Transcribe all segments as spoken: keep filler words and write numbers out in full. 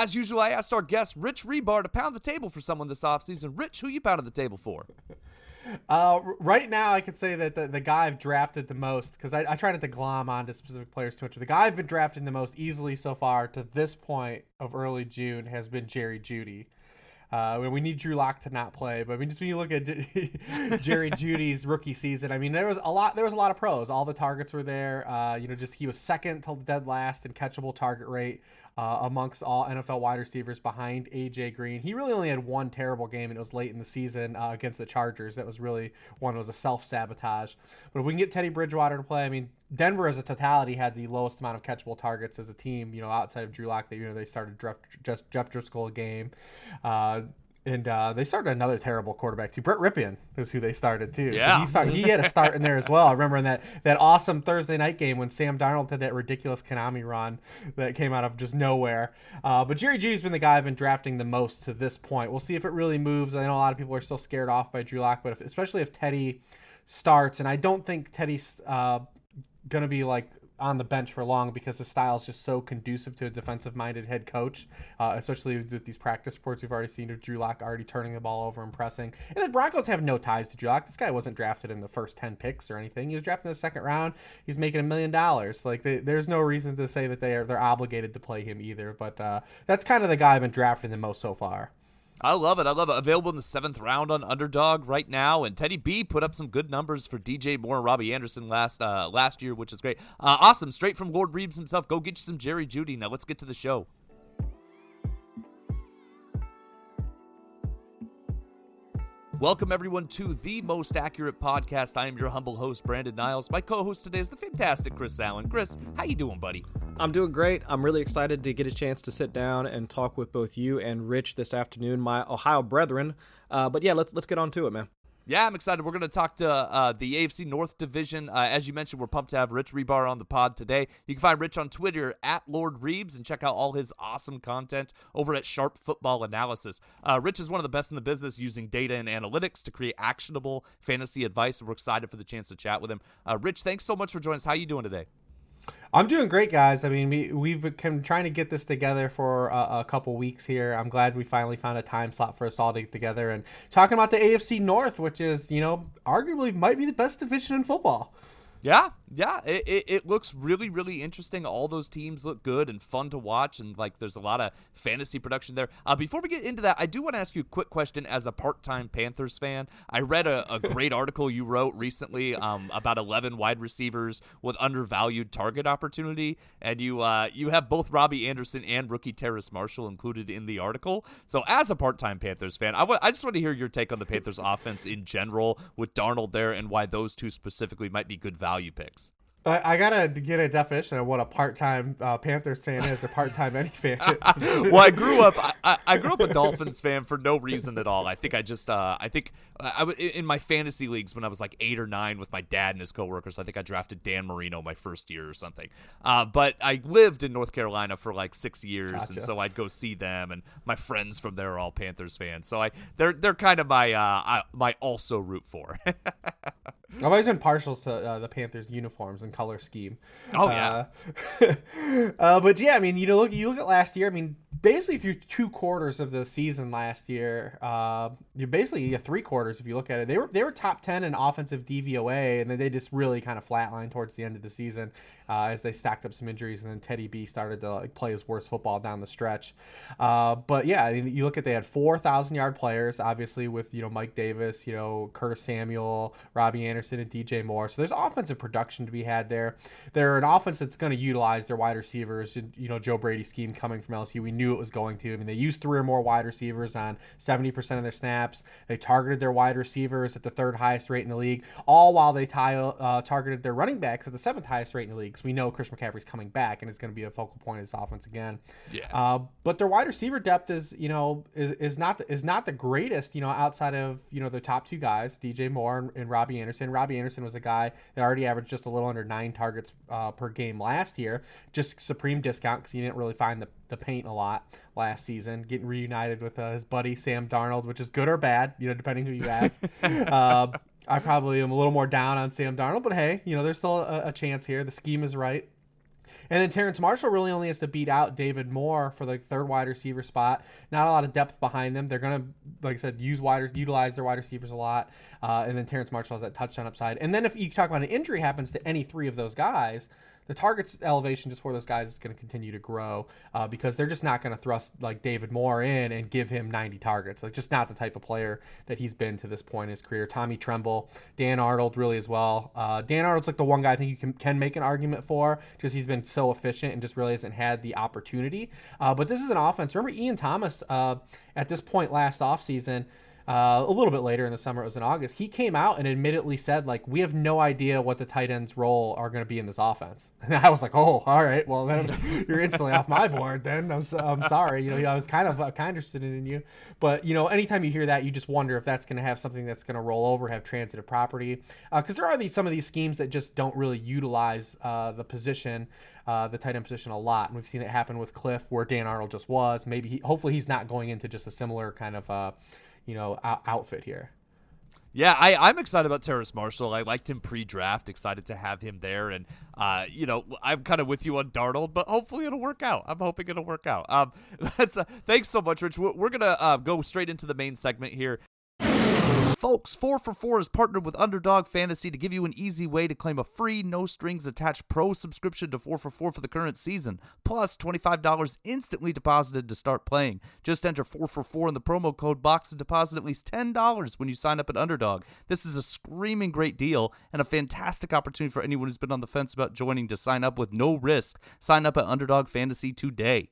As usual, I asked our guest, Rich Hribar, to pound the table for someone this offseason. Rich, who you pounded the table for? Uh, right now, I could say that the, the guy I've drafted the most, because I, I try not to glom onto specific players too much, the guy I've been drafting the most easily so far to this point of early June has been Jerry Jeudy. Uh, we need Drew Lock to not play, but I mean, just when you look at Jerry Judy's rookie season, I mean, there was a lot. There was a lot of pros. All the targets were there. Uh, you know, just he was second till dead last in catchable target rate uh, amongst all N F L wide receivers, behind A J Green. He really only had one terrible game, and it was late in the season uh, against the Chargers. That was really one. It was a self sabotage. But if we can get Teddy Bridgewater to play, I mean, Denver as a totality had the lowest amount of catchable targets as a team, you know, outside of Drew Lock. They, you know, they started Jeff, Jeff, Jeff Driscoll a game. Uh, and uh, they started another terrible quarterback, too. Brett Rypien is who they started, too. Yeah. So he, started, he had a start in there as well. I remember in that, that awesome Thursday night game when Sam Darnold had that ridiculous Konami run that came out of just nowhere. Uh, but Jerry Judy's been the guy I've been drafting the most to this point. We'll see if it really moves. I know a lot of people are still scared off by Drew Lock, but if, especially if Teddy starts. And I don't think Teddy's uh, – going to be like on the bench for long because the style is just so conducive to a defensive-minded head coach, uh, especially with these practice reports we've already seen of Drew Lock already turning the ball over and pressing. And the Broncos have no ties to Drew Lock. This guy wasn't drafted in the first ten picks or anything. He was drafted in the second round. He's making a million dollars. Like they, there's no reason to say that they are they're obligated to play him either. But uh, that's kind of the guy I've been drafting the most so far. I love it. I love it. Available in the seventh round on Underdog right now. And Teddy B put up some good numbers for D J Moore and Robbie Anderson last uh, last year, which is great. Uh, awesome. Straight from Lord Reeves himself. Go get you some Jerry Jeudy. Now let's get to the show. Welcome, everyone, to the Most Accurate Podcast. I am your humble host, Brandon Niles. My co-host today is the fantastic Chris Allen. Chris, how you doing, buddy? I'm doing great. I'm really excited to get a chance to sit down and talk with both you and Rich this afternoon, my Ohio brethren. Uh, but, yeah, let's let's get on to it, man. Yeah, I'm excited. We're going to talk to uh, the A F C North Division. Uh, as you mentioned, we're pumped to have Rich Hribar on the pod today. You can find Rich on Twitter at Lord Reeves and check out all his awesome content over at Sharp Football Analysis. Uh, Rich is one of the best in the business using data and analytics to create actionable fantasy advice, and we're excited for the chance to chat with him. Uh, Rich, thanks so much for joining us. How are you doing today? I'm doing great, guys. I mean, we, we've been trying to get this together for a, a couple weeks here. I'm glad we finally found a time slot for us all to get together and talking about the A F C North, which is, you know, arguably might be the best division in football. Yeah, yeah. It, it it looks really, really interesting. All those teams look good and fun to watch, and, like, there's a lot of fantasy production there. Uh, before we get into that, I do want to ask you a quick question as a part-time Panthers fan. I read a, a great article you wrote recently um, about eleven wide receivers with undervalued target opportunity, and you, uh, you have both Robbie Anderson and rookie Terrace Marshall included in the article. So as a part-time Panthers fan, I, w- I just want to hear your take on the Panthers offense in general with Darnold there and why those two specifically might be good value. Value picks. I, I gotta get a definition of what a part-time uh, Panthers fan is, or part-time any fan is. Well, I grew up. I, I grew up a Dolphins fan for no reason at all. I think I just. Uh, I think I w- in my fantasy leagues when I was like eight or nine with my dad and his coworkers. I think I drafted Dan Marino my first year or something. Uh, but I lived in North Carolina for like six years, gotcha. And so I'd go see them, and my friends from there are all Panthers fans. So I they're they're kind of my uh, I, my also root for. I've always been partial to uh, the Panthers' uniforms and color scheme. Oh yeah, uh, uh, but yeah, I mean, you know, look, you look at last year. I mean, basically through two quarters of the season last year, uh, you're basically yeah, three quarters if you look at it. They were they were top ten in offensive D V O A, and then they just really kind of flatlined towards the end of the season uh, as they stacked up some injuries, and then Teddy B started to like, play his worst football down the stretch. Uh, but yeah, I mean, you look at they had four thousand yard players, obviously with you know Mike Davis, you know Curtis Samuel, Robbie Anderson, and D J Moore. So there's offensive production to be had there. They're an offense that's going to utilize their wide receivers. You know, Joe Brady's scheme coming from L S U, we knew it was going to. I mean, they used three or more wide receivers on seventy percent of their snaps. They targeted their wide receivers at the third highest rate in the league, all while they tie, uh, targeted their running backs at the seventh highest rate in the league. Because we know Chris McCaffrey's coming back and it's going to be a focal point of this offense again. Yeah. Uh, but their wide receiver depth is, you know, is, is not the, is not the greatest. You know, outside of you know the top two guys, D J Moore and, and Robbie Anderson. Robbie Anderson was a guy that already averaged just a little under nine targets uh, per game last year. Just supreme discount because he didn't really find the, the paint a lot last season. Getting reunited with uh, his buddy Sam Darnold, which is good or bad, you know, depending who you ask. uh, I probably am a little more down on Sam Darnold, but hey, you know, there's still a, a chance here. The scheme is right. And then Terrace Marshall really only has to beat out David Moore for the third wide receiver spot. Not a lot of depth behind them. They're going to, like I said, use wider, utilize their wide receivers a lot. Uh, and then Terrace Marshall has that touchdown upside. And then if you talk about an injury happens to any three of those guys, the targets elevation just for those guys is going to continue to grow uh, because they're just not going to thrust like David Moore in and give him ninety targets. Like, just not the type of player that he's been to this point in his career. Tommy Tremble, Dan Arnold really as well. Uh, Dan Arnold's like the one guy I think you can, can make an argument for, just he's been so efficient and just really hasn't had the opportunity. Uh, but this is an offense. Remember Ian Thomas uh, at this point last offseason, Uh, a little bit later in the summer, it was in August, he came out and admittedly said, like, we have no idea what the tight end's role are going to be in this offense. And I was like, oh, all right, well, then you're instantly off my board then. I'm, so, I'm sorry. You know, I was kind of uh, kind of interested in you. But, you know, anytime you hear that, you just wonder if that's going to have something that's going to roll over, have transitive property. Because uh, there are these some of these schemes that just don't really utilize uh, the position. Uh, the tight end position a lot, and we've seen it happen with Cliff, where Dan Arnold just was. Maybe he, hopefully, he's not going into just a similar kind of, uh, you know, out- outfit here. Yeah, I, I'm excited about Terrace Marshall. I liked him pre-draft. Excited to have him there, and uh, you know, I'm kind of with you on Darnold, but hopefully it'll work out. I'm hoping it'll work out. Um, that's uh, thanks so much, Rich. We're, we're gonna uh, go straight into the main segment here. Folks, four for four is partnered with Underdog Fantasy to give you an easy way to claim a free, no-strings-attached pro subscription to four for four for the current season, plus twenty-five dollars instantly deposited to start playing. Just enter four for four in the promo code box and deposit at least ten dollars when you sign up at Underdog. This is a screaming great deal and a fantastic opportunity for anyone who's been on the fence about joining to sign up with no risk. Sign up at Underdog Fantasy today.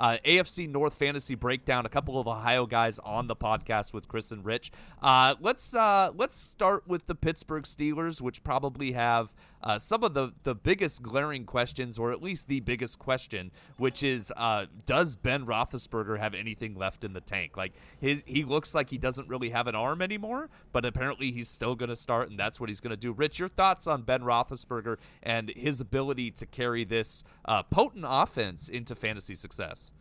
Uh, A F C North Fantasy Breakdown, a couple of Ohio guys on the podcast with Chris and Rich. Uh, let's uh, let's start with the Pittsburgh Steelers, which probably have uh, some of the, the biggest glaring questions, or at least the biggest question, which is, uh, does Ben Roethlisberger have anything left in the tank? Like, his, he looks like he doesn't really have an arm anymore, but apparently he's still going to start, and that's what he's going to do. Rich, your thoughts on Ben Roethlisberger and his ability to carry this uh, potent offense into fantasy success?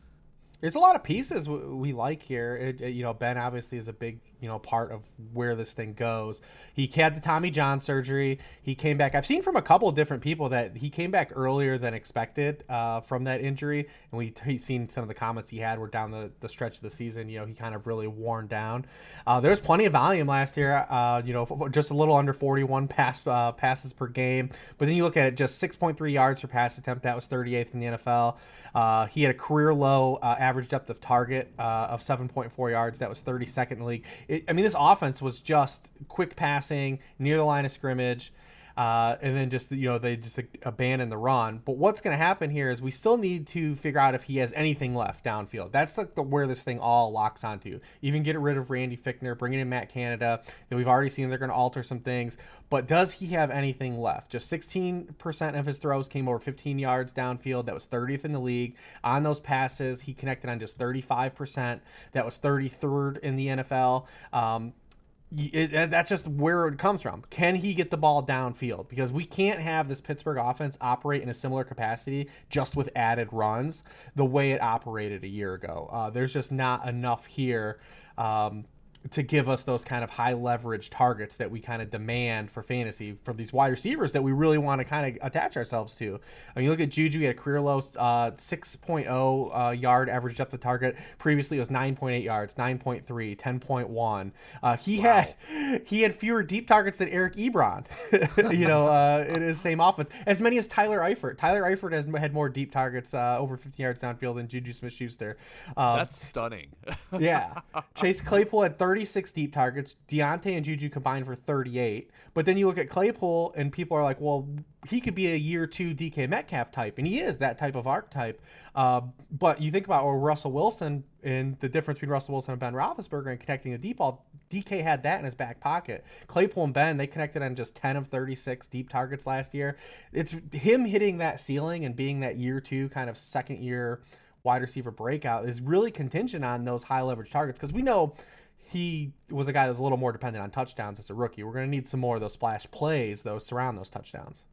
There's a lot of pieces we like here. It, you know, Ben obviously is a big, you know, part of where this thing goes. He had the Tommy John surgery. He came back. I've seen from a couple of different people that he came back earlier than expected uh, from that injury. And we, we've seen some of the comments he had were down the, the stretch of the season. You know, he kind of really worn down. Uh, there was plenty of volume last year, uh, you know, just a little under forty-one pass uh, passes per game. But then you look at it, just six point three yards per pass attempt. That was thirty-eighth in the N F L. Uh, he had a career low uh, average. average depth of target uh, of seven point four yards. That was thirty-second in the league. It, I mean, this offense was just quick passing, near the line of scrimmage, uh, and then just, you know, they just abandon the run. But what's going to happen here is we still need to figure out if he has anything left downfield. That's like the, where this thing all locks onto. Even get rid of Randy Fickner, bringing in Matt Canada. That we've already seen they're going to alter some things. But does he have anything left? Just sixteen percent of his throws came over fifteen yards downfield. That was thirtieth in the league. On those passes, he connected on just thirty-five percent. That was thirty-third in the N F L. Um, It, that's just where it comes from. Can he get the ball downfield? Because we can't have this Pittsburgh offense operate in a similar capacity just with added runs the way it operated a year ago. Uh, there's just not enough here um, to give us those kind of high leverage targets that we kind of demand for fantasy for these wide receivers that we really want to kind of attach ourselves to. I mean, you look at Juju, he had a career low uh, six point oh uh, yard average depth of target. Previously, it was nine point eight yards, nine point three, ten point one. Uh, he wow. had he had fewer deep targets than Eric Ebron, you know, uh, in his same offense. As many as Tyler Eifert. Tyler Eifert has had more deep targets uh, over fifty yards downfield than Juju Smith-Schuster. Um, That's stunning. Yeah. Chase Claypool had thirty-six deep targets. Diontae and Juju combined for thirty-eight. But then you look at Claypool and people are like, well, he could be a year two D K Metcalf type. And he is that type of archetype. Uh, but you think about well, Russell Wilson and the difference between Russell Wilson and Ben Roethlisberger and connecting the deep ball. D K had that in his back pocket. Claypool and Ben, they connected on just ten of thirty-six deep targets last year. It's him hitting that ceiling and being that year two kind of second year wide receiver breakout is really contingent on those high leverage targets. Because we know he was a guy that's a little more dependent on touchdowns as a rookie. We're going to need some more of those splash plays, though, surround those touchdowns.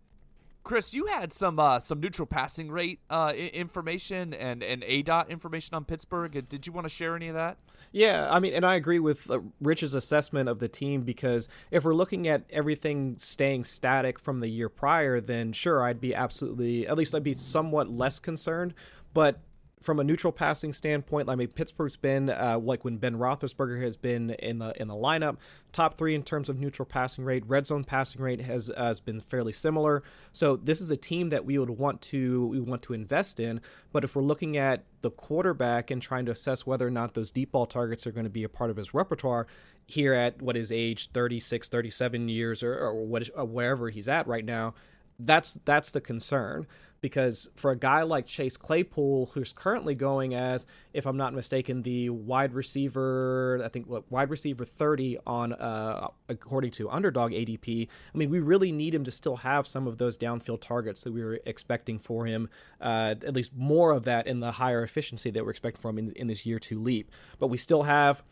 Chris, you had some uh, some neutral passing rate uh, information and, and A D O T information on Pittsburgh. Did you want to share any of that? Yeah, I mean, and I agree with uh, Rich's assessment of the team, because if we're looking at everything staying static from the year prior, then sure, I'd be absolutely, at least I'd be somewhat less concerned. But from a neutral passing standpoint, I mean, Pittsburgh's been uh, like when Ben Roethlisberger has been in the in the lineup, top three in terms of neutral passing rate. Red zone passing rate has uh, has been fairly similar. So this is a team that we would want to we want to invest in. But if we're looking at the quarterback and trying to assess whether or not those deep ball targets are going to be a part of his repertoire here at what is age thirty-six, thirty-seven years or, or, what, or wherever he's at right now, that's that's the concern. Because for a guy like Chase Claypool, who's currently going as, if I'm not mistaken, the wide receiver, I think wide receiver thirty on, uh, according to Underdog A D P, I mean, we really need him to still have some of those downfield targets that we were expecting for him, uh, at least more of that in the higher efficiency that we're expecting from him in, in this year two leap. But we still have,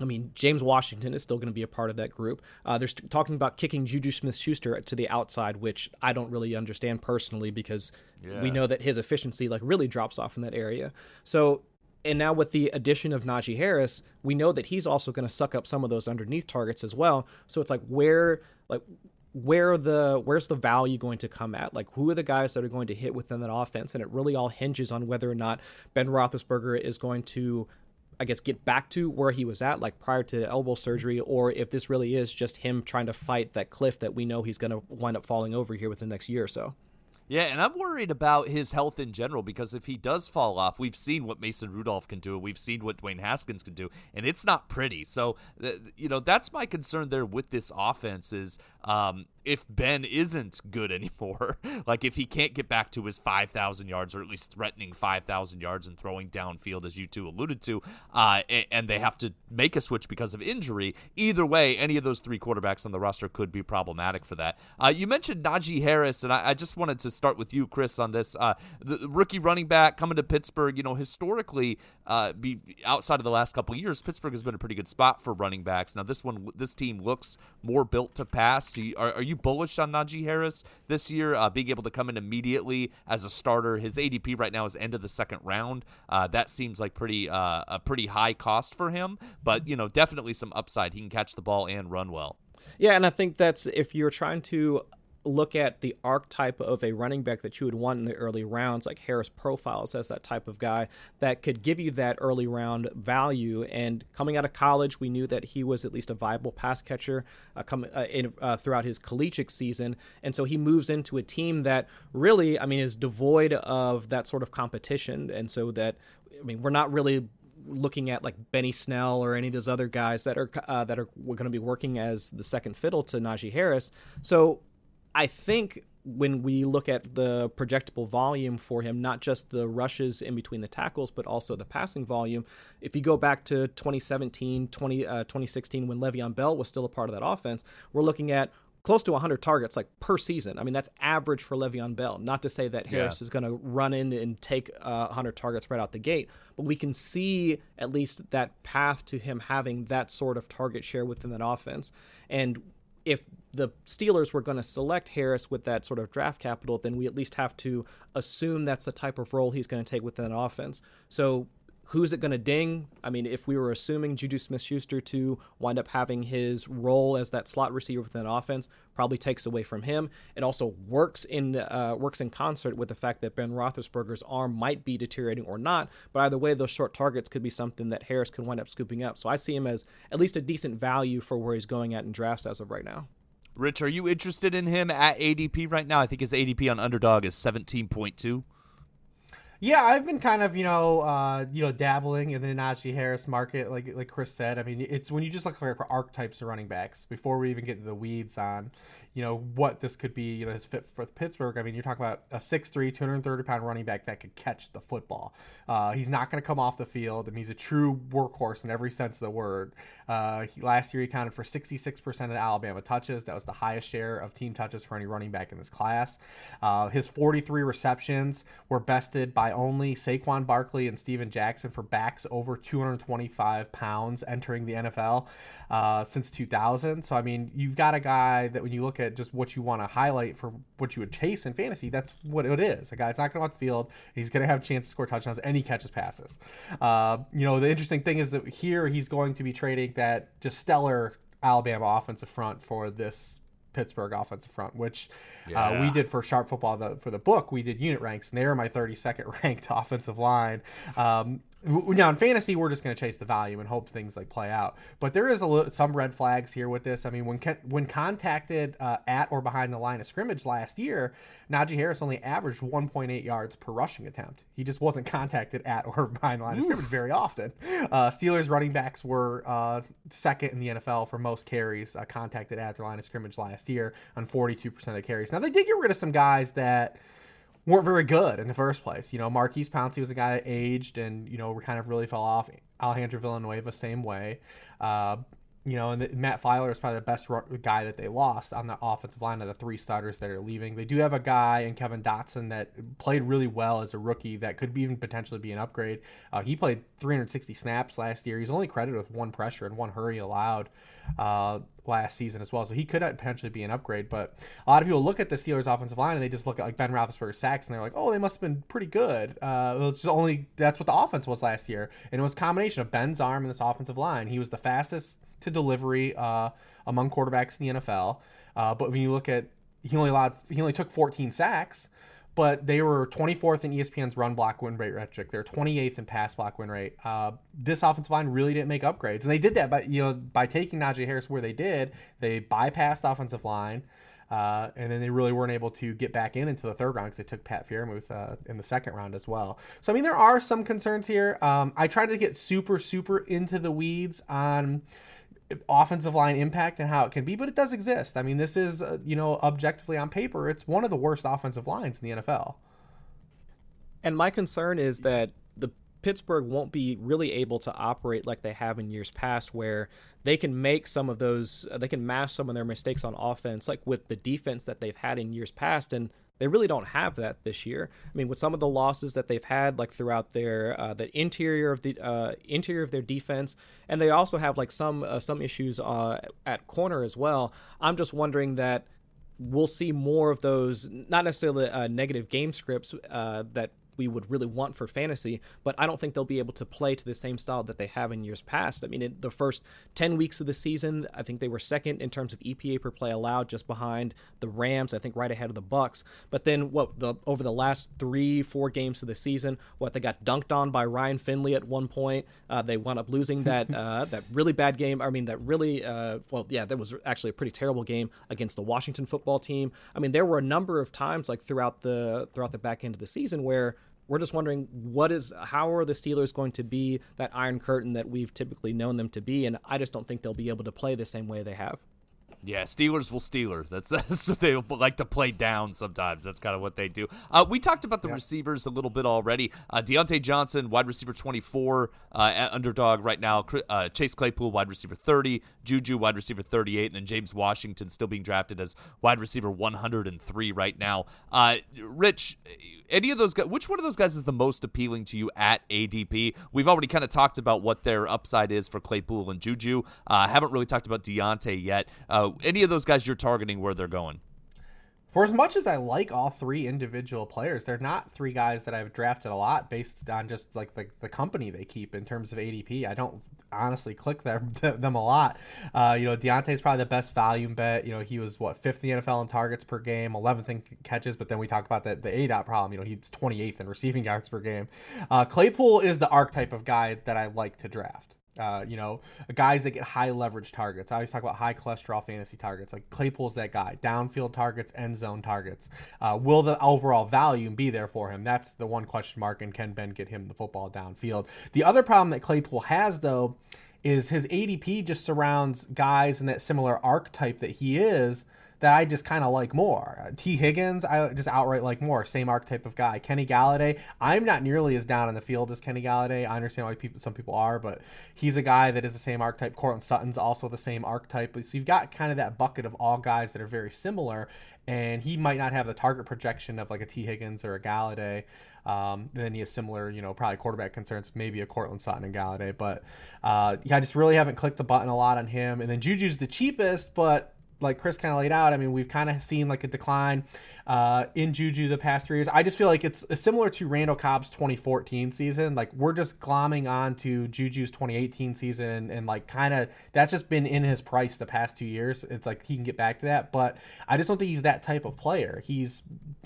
I mean, James Washington is still going to be a part of that group. Uh, they're st- talking about kicking Juju Smith-Schuster to the outside, which I don't really understand personally, because yeah. we know that his efficiency like really drops off in that area. So, and now with the addition of Najee Harris, we know that he's also going to suck up some of those underneath targets as well. So it's like where like where the where's the value going to come at? Like, who are the guys that are going to hit within that offense? And it really all hinges on whether or not Ben Roethlisberger is going to, I guess, get back to where he was at, like prior to elbow surgery, or if this really is just him trying to fight that cliff that we know he's going to wind up falling over here within the next year or so. Yeah, and I'm worried about his health in general, because if he does fall off, we've seen what Mason Rudolph can do, and we've seen what Dwayne Haskins can do, and it's not pretty. So, you know, that's my concern there with this offense is um, if Ben isn't good anymore, like if he can't get back to his five thousand yards, or at least threatening five thousand yards and throwing downfield, as you two alluded to, uh, and they have to make a switch because of injury, either way, any of those three quarterbacks on the roster could be problematic for that. Uh, you mentioned Najee Harris, and I, I just wanted to start with you, Chris, on this. Uh, the rookie running back coming to Pittsburgh, you know, historically, uh, be outside of the last couple of years, Pittsburgh has been a pretty good spot for running backs. Now, this one, this team looks more built to pass. Do you, are, are you bullish on Najee Harris this year, uh, being able to come in immediately as a starter? His A D P right now is end of the second round. Uh, that seems like pretty uh, a pretty high cost for him, but, you know, definitely some upside. He can catch the ball and run well. Yeah, and I think that's if you're trying to look at the archetype of a running back that you would want in the early rounds, like Harris profiles as that type of guy that could give you that early round value. And coming out of college, we knew that he was at least a viable pass catcher uh, come, uh, in, uh, throughout his collegiate season. And so he moves into a team that really, I mean, is devoid of that sort of competition. And so that, I mean, we're not really looking at like Benny Snell or any of those other guys that are, uh, that are going to be working as the second fiddle to Najee Harris. So I think when we look at the projectable volume for him, not just the rushes in between the tackles, but also the passing volume, if you go back to twenty seventeen, twenty, uh, twenty sixteen, when Le'Veon Bell was still a part of that offense, we're looking at close to one hundred targets like per season. I mean, that's average for Le'Veon Bell. Not to say that Harris yeah. is going to run in and take uh, one hundred targets right out the gate, but we can see at least that path to him having that sort of target share within that offense. And if the Steelers were going to select Harris with that sort of draft capital, then we at least have to assume that's the type of role he's going to take within an offense. So who's it going to ding? I mean, if we were assuming Juju Smith-Schuster to wind up having his role as that slot receiver within an offense, probably takes away from him. It also works in uh, works in concert with the fact that Ben Roethlisberger's arm might be deteriorating or not. But either way, those short targets could be something that Harris could wind up scooping up. So I see him as at least a decent value for where he's going at in drafts as of right now. Rich, are you interested in him at A D P right now? I think his A D P on Underdog is seventeen point two. Yeah, I've been kind of, you know, uh, you know, dabbling in the Najee Harris market, like like Chris said. I mean, it's when you just look for archetypes of running backs before we even get into the weeds on, you know, what this could be, you know, his fit for Pittsburgh. I mean, you're talking about a six three, two hundred thirty pound running back that could catch the football. Uh, he's not going to come off the field, and he's a true workhorse in every sense of the word. Uh, he, last year, he accounted for sixty-six percent of the Alabama touches. That was the highest share of team touches for any running back in this class. Uh, his forty-three receptions were bested by only Saquon Barkley and Steven Jackson for backs over two hundred twenty-five pounds entering the N F L uh, since two thousand. So, I mean, you've got a guy that when you look look at just what you want to highlight for what you would chase in fantasy, that's what it is. A guy's not going to walk the field. He's going to have a chance to score touchdowns, and he catches passes. Uh, you know, the interesting thing is that here he's going to be trading that just stellar Alabama offensive front for this Pittsburgh offensive front, which yeah. uh, we did for Sharp Football, the, for the book. We did unit ranks, and they are my thirty-second ranked offensive line. Um, now in fantasy, we're just going to chase the value and hope things like play out. But there is a little, some red flags here with this. I mean, when when contacted uh, at or behind the line of scrimmage last year, Najee Harris only averaged one point eight yards per rushing attempt. He just wasn't contacted at or behind the line Oof. of scrimmage very often. Uh, Steelers running backs were uh, second in the N F L for most carries uh, contacted at the line of scrimmage last year on forty-two percent of carries. Now they did get rid of some guys that weren't very good in the first place. You know, Marquise Pouncey was a guy that aged and, you know, kind of really fell off. Alejandro Villanueva, same way. Uh, you know, and the, Matt Filer is probably the best guy that they lost on the offensive line of the three starters that are leaving. They do have a guy in Kevin Dotson that played really well as a rookie that could be even potentially be an upgrade. Uh, he played three hundred sixty snaps last year. He's only credited with one pressure and one hurry allowed uh, last season as well. So he could potentially be an upgrade, but a lot of people look at the Steelers offensive line and they just look at like Ben Roethlisberger's sacks and they're like, oh, they must've been pretty good. Uh, well, it's just only, that's what the offense was last year. And it was a combination of Ben's arm and this offensive line. He was the fastest to delivery uh, among quarterbacks in the N F L. Uh, but when you look at, he only allowed, he only took fourteen sacks, but they were twenty-fourth in E S P N's run block win rate metric. They're twenty-eighth in pass block win rate. Uh, this offensive line really didn't make upgrades, and they did that by you know by taking Najee Harris where they did. They bypassed offensive line, uh, and then they really weren't able to get back in into the third round because they took Pat Freiermuth uh, in the second round as well. So I mean, there are some concerns here. Um, I tried to get super super into the weeds on offensive line impact and how it can be, but it does exist. I mean, this is, uh, you know, objectively on paper, it's one of the worst offensive lines in the N F L. And my concern is that the Pittsburgh won't be really able to operate like they have in years past, where they can make some of those, they can mask some of their mistakes on offense, like with the defense that they've had in years past. And they really don't have that this year. I mean, with some of the losses that they've had, like throughout their uh, the interior of the uh, interior of their defense, and they also have like some uh, some issues uh, at corner as well. I'm just wondering that we'll see more of those, not necessarily uh, negative game scripts uh, that we would really want for fantasy, but I don't think they'll be able to play to the same style that they have in years past. I mean, in the first ten weeks of the season, I think they were second in terms of E P A per play allowed, just behind the Rams, I think right ahead of the Bucks. But then what the over the last three, four games of the season, what they got dunked on by Ryan Finley at one point. Uh, they wound up losing that uh, that really bad game. I mean, that really uh, well, yeah, that was actually a pretty terrible game against the Washington football team. I mean, there were a number of times like throughout the throughout the back end of the season where we're just wondering what is, how are the Steelers going to be that Iron Curtain that we've typically known them to be? And I just don't think they'll be able to play the same way they have. Yeah, Steelers will Steelers. That's that's what they like to play down sometimes. That's kind of what they do. Uh, we talked about the yeah. receivers a little bit already. Uh, Diontae Johnson, wide receiver twenty-four, uh, at Underdog right now. Uh, Chase Claypool, wide receiver thirty. Juju, wide receiver thirty-eight. And then James Washington still being drafted as wide receiver one hundred three right now. Uh, Rich, any of those guys, which one of those guys is the most appealing to you at A D P? We've already kind of talked about what their upside is for Claypool and Juju. I uh, haven't really talked about Diontae yet. Uh, Any of those guys you're targeting, where they're going? For as much as I like all three individual players, they're not three guys that I've drafted a lot based on just like the, the company they keep in terms of A D P. I don't honestly click them, them a lot. Uh, you know, Deontay's probably the best value bet. You know, he was, what, fifth in the N F L in targets per game, eleventh in catches, but then we talk about the, the A D O T problem. You know, he's twenty-eighth in receiving yards per game. Uh, Claypool is the archetype of guy that I like to draft. Uh, you know, guys that get high leverage targets. I always talk about high cholesterol fantasy targets. Like Claypool's that guy. Downfield targets, end zone targets. Uh, will the overall value be there for him? That's the one question mark. And can Ben get him the football downfield? The other problem that Claypool has, though, is his A D P just surrounds guys in that similar archetype that he is, that I just kind of like more. T. Higgins, I just outright like more. Same archetype of guy. Kenny Galladay, I'm not nearly as down in the field as Kenny Galladay. I understand why people, some people are, but he's a guy that is the same archetype. Cortland Sutton's also the same archetype. So you've got kind of that bucket of all guys that are very similar, and he might not have the target projection of like a T. Higgins or a Galladay. Um, and then he has similar, you know, probably quarterback concerns, maybe a Cortland Sutton and Galladay. But uh, yeah, I just really haven't clicked the button a lot on him. And then Juju's the cheapest, but like Chris kind of laid out, I mean, we've kind of seen like a decline uh, in Juju the past three years. I just feel like it's similar to Randall Cobb's twenty fourteen season. Like, we're just glomming on to Juju's twenty eighteen season, and, and like kind of that's just been in his price the past two years. It's like he can get back to that, but I just don't think he's that type of player. He's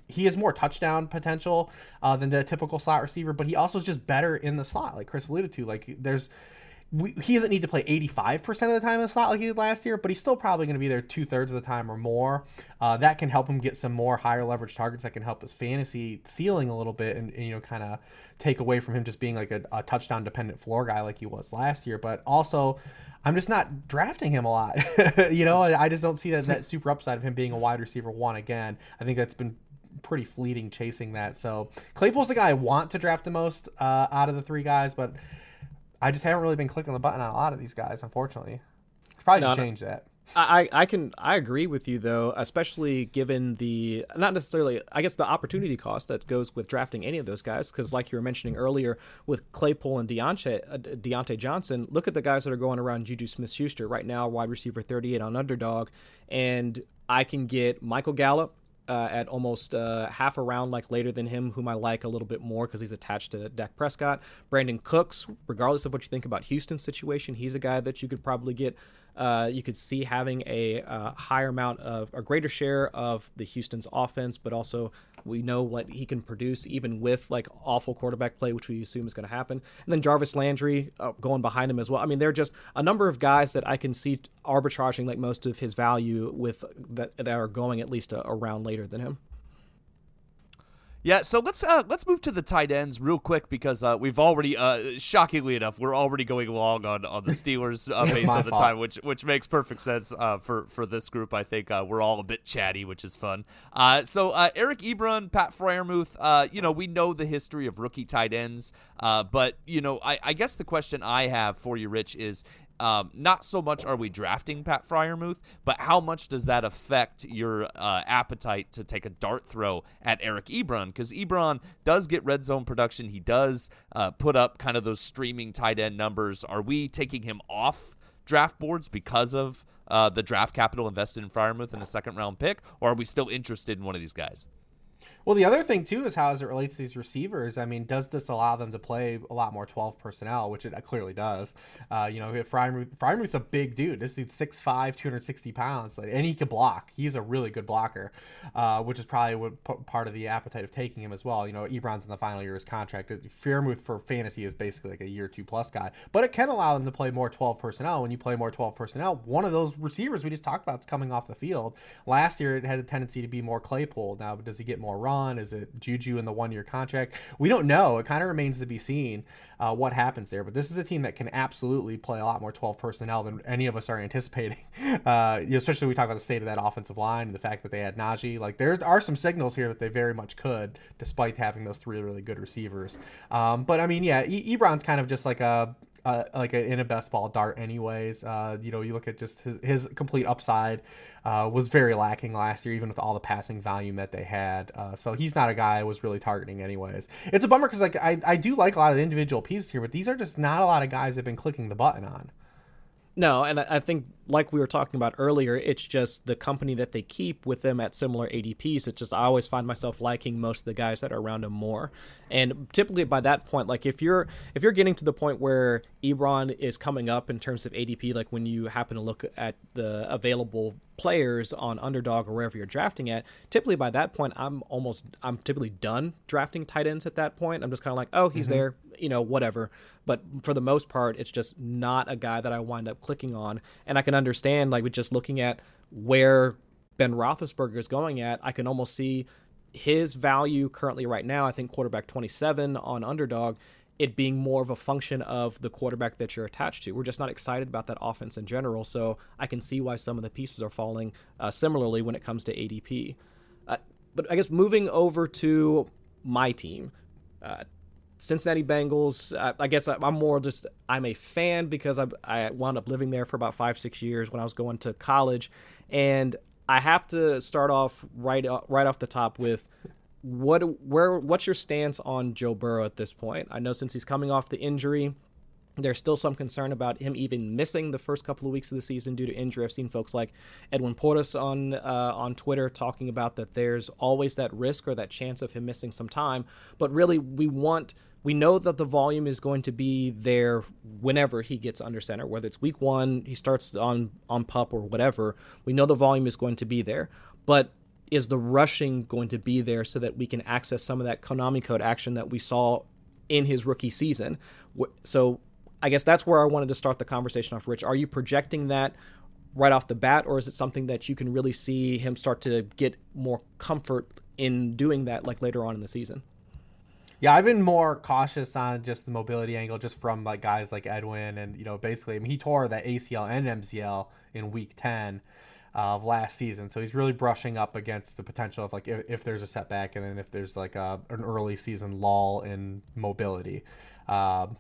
he has more touchdown potential uh, than the typical slot receiver, but he also is just better in the slot, like Chris alluded to. Like, there's We, he doesn't need to play eighty-five percent of the time in the slot like he did last year, but he's still probably going to be there two-thirds of the time or more. Uh, that can help him get some more higher leverage targets that can help his fantasy ceiling a little bit and, and you know, kind of take away from him just being like a, a touchdown-dependent floor guy like he was last year. But also, I'm just not drafting him a lot. you know, I just don't see that, that super upside of him being a wide receiver one again. I think that's been pretty fleeting chasing that. So Claypool's the guy I want to draft the most uh, out of the three guys, but I just haven't really been clicking the button on a lot of these guys, unfortunately. Probably should no, change that. I, I can I agree with you though, especially given the not necessarily I guess the opportunity cost that goes with drafting any of those guys, because like you were mentioning earlier with Claypool and Diontae, uh, Diontae Johnson, look at the guys that are going around Juju Smith-Schuster right now, wide receiver thirty-eight on Underdog, and I can get Michael Gallup Uh, at almost uh, half a round, like later than him, whom I like a little bit more because he's attached to Dak Prescott. Brandon Cooks, regardless of what you think about Houston's situation, he's a guy that you could probably get. Uh, you could see having a uh, higher amount of a greater share of the Houston's offense, but also we know what he can produce even with like awful quarterback play, which we assume is going to happen. And then Jarvis Landry uh, going behind him as well. I mean, there are just a number of guys that I can see arbitraging like most of his value with that, that are going at least a, a round later than him. Yeah, so let's uh, let's move to the tight ends real quick because uh, we've already, uh, shockingly enough, we're already going long on, on the Steelers uh, based on the fault. time, which which makes perfect sense uh, for, for this group. I think uh, we're all a bit chatty, which is fun. Uh, so uh, Eric Ebron, Pat Freiermuth, uh, you know, we know the history of rookie tight ends, uh, but, you know, I, I guess the question I have for you, Rich, is, Um, not so much are we drafting Pat Freiermuth, but how much does that affect your uh, appetite to take a dart throw at Eric Ebron? Because Ebron does get red zone production. He does uh, put up kind of those streaming tight end numbers. Are we taking him off draft boards because of uh, the draft capital invested in Freiermuth in a second round pick, or are we still interested in one of these guys? Well, the other thing, too, is how as it relates to these receivers, I mean, does this allow them to play a lot more twelve personnel, which it clearly does. Uh, you know, Freiermuth's a big dude. This dude's six foot five, two hundred sixty pounds, like, and he can block. He's a really good blocker, uh, which is probably what p- part of the appetite of taking him as well. You know, Ebron's in the final year of his contract. Freiermuth for fantasy is basically like a year two-plus guy, but it can allow them to play more twelve personnel. When you play more twelve personnel, one of those receivers we just talked about is coming off the field. Last year, it had a tendency to be more Claypool. Now, does he get more run? Is it Juju in the one-year contract? We don't know. It kind of remains to be seen uh, what happens there, but this is a team that can absolutely play a lot more twelve personnel than any of us are anticipating, uh, especially when we talk about the state of that offensive line and the fact that they had Najee. Like, there are some signals here that they very much could, despite having those three really good receivers. Um, but I mean, yeah, e- Ebron's kind of just like a Uh, like a, in a best ball dart anyways. Uh, you know, you look at just his, his complete upside uh, was very lacking last year, even with all the passing volume that they had. Uh, so he's not a guy I was really targeting anyways. It's a bummer because like I, I do like a lot of the individual pieces here, but these are just not a lot of guys that have been clicking the button on. No, and I think like we were talking about earlier, it's just the company that they keep with them at similar A D Ps. It's just I always find myself liking most of the guys that are around him more. And typically by that point, like if you're if you're getting to the point where Ebron is coming up in terms of A D P, like when you happen to look at the available players on Underdog or wherever you're drafting at, typically by that point, I'm almost I'm typically done drafting tight ends at that point. I'm just kind of like, oh, he's mm-hmm. there, you know, whatever. But for the most part, it's just not a guy that I wind up clicking on. And I can understand, like, with just looking at where Ben Roethlisberger is going at, I can almost see his value currently right now. I think quarterback twenty-seven on Underdog, it being more of a function of the quarterback that you're attached to. We're just not excited about that offense in general, so I can see why some of the pieces are falling uh, similarly when it comes to A D P. Uh, but I guess moving over to my team, uh, Cincinnati Bengals, I, I guess I'm more just, I'm a fan because I, I wound up living there for about five, six years when I was going to college. And I have to start off right, right off the top with what, where, what's your stance on Joe Burrow at this point? I know since he's coming off the injury, There's still some concern about him even missing the first couple of weeks of the season due to injury. I've seen folks like Edwin Portis on uh, on Twitter talking about that there's always that risk or that chance of him missing some time. But really, we want we know that the volume is going to be there whenever he gets under center, whether it's week one, he starts on, on PUP or whatever. We know the volume is going to be there. But is the rushing going to be there so that we can access some of that Konami code action that we saw in his rookie season? So I guess that's where I wanted to start the conversation off, Rich. Are you projecting that right off the bat, or is it something that you can really see him start to get more comfort in doing that, like later on in the season? Yeah, I've been more cautious on just the mobility angle, just from like guys like Edwin, and you know, basically, I mean, he tore that A C L and M C L in week ten of last season, so he's really brushing up against the potential of like if, if there's a setback, and then if there's like a, an early season lull in mobility. Um,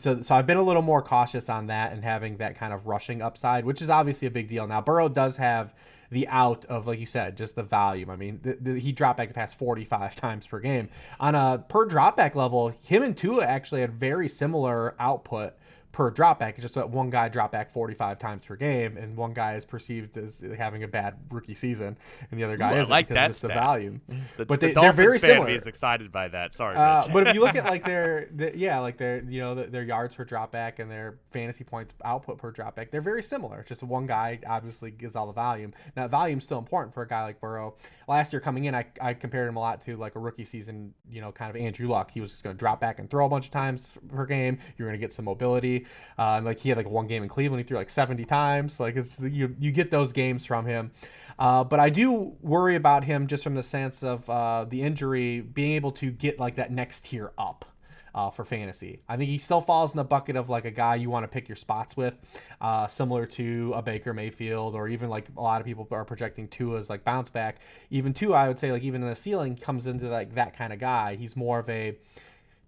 So, so I've been a little more cautious on that and having that kind of rushing upside, which is obviously a big deal. Now, Burrow does have the out of, like you said, just the volume. I mean, the, the, he dropped back to pass forty-five times per game. On a per dropback level, him and Tua actually had very similar output per dropback. It's just that one guy dropped back forty-five times per game, and one guy is perceived as having a bad rookie season, and the other guy Ooh, isn't like because it's the volume. The, but they, the Dolphins they're very similar. Is excited by that. Sorry, Rich. Uh, but if you look at like their, the, yeah, like their, you know, the, their yards per dropback and their fantasy points output per dropback, they're very similar. It's just one guy obviously gives all the volume. Now, volume's still important for a guy like Burrow. Last year coming in, I, I compared him a lot to like a rookie season, you know, kind of Andrew Luck. He was just going to drop back and throw a bunch of times per game. You're going to get some mobility. Uh, like he had like one game in Cleveland, he threw like seventy times. Like it's you, you get those games from him. Uh, but I do worry about him just from the sense of uh, the injury being able to get like that next tier up uh, for fantasy. I think he still falls in the bucket of like a guy you want to pick your spots with, uh, similar to a Baker Mayfield, or even like a lot of people are projecting Tua's like bounce back. Even Tua, I would say like even in the ceiling comes into like that kind of guy. He's more of a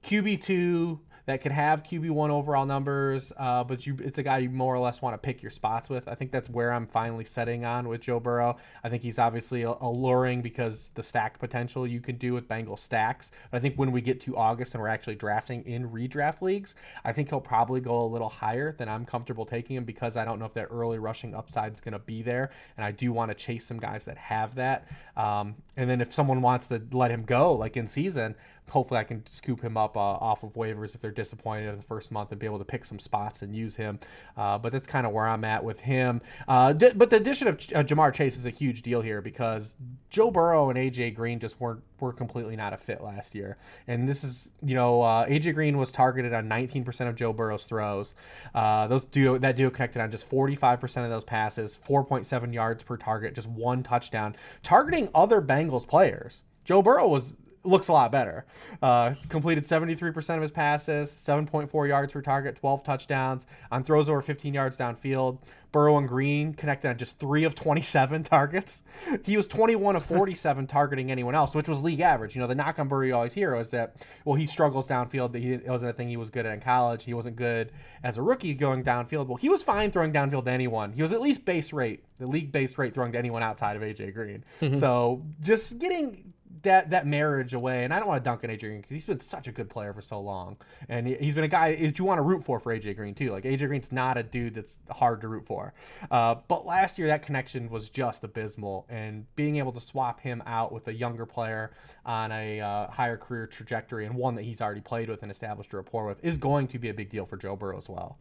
Q B two that could have Q B one overall numbers, uh, but you, it's a guy you more or less want to pick your spots with. I think that's where I'm finally setting on with Joe Burrow. I think he's obviously alluring because the stack potential you can do with Bengal stacks. But I think when we get to August and we're actually drafting in redraft leagues, I think he'll probably go a little higher than I'm comfortable taking him, because I don't know if that early rushing upside is going to be there. And I do want to chase some guys that have that. Um, and then if someone wants to let him go, like in season, hopefully I can scoop him up uh, off of waivers if they're disappointed in the first month and be able to pick some spots and use him. Uh, but that's kind of where I'm at with him. Uh, d- but the addition of Ch- uh, Ja'Marr Chase is a huge deal here, because Joe Burrow and A J Green just weren't were completely not a fit last year. And this is, you know, uh, A J Green was targeted on nineteen percent of Joe Burrow's throws. Uh, those duo, That duo connected on just forty-five percent of those passes, four point seven yards per target, just one touchdown. Targeting other Bengals players, Joe Burrow was... looks a lot better. Uh, completed seventy-three percent of his passes, seven point four yards per target, twelve touchdowns. On throws over fifteen yards downfield, Burrow and Green connected on just three of twenty-seven targets. He was twenty-one of forty-seven targeting anyone else, which was league average. You know, the knock on Burrow you always hear is that, well, he struggles downfield. That he didn't, it wasn't a thing he was good at in college. He wasn't good as a rookie going downfield. Well, he was fine throwing downfield to anyone. He was at least base rate, the league base rate throwing to anyone outside of A J Green. Mm-hmm. So just getting that that marriage away, and I don't want to dunk on A J Green because he's been such a good player for so long, and he's been a guy that you want to root for for A J Green too. Like A J Green's not a dude that's hard to root for, uh, but last year that connection was just abysmal, and being able to swap him out with a younger player on a uh, higher career trajectory and one that he's already played with and established a rapport with is going to be a big deal for Joe Burrow as well.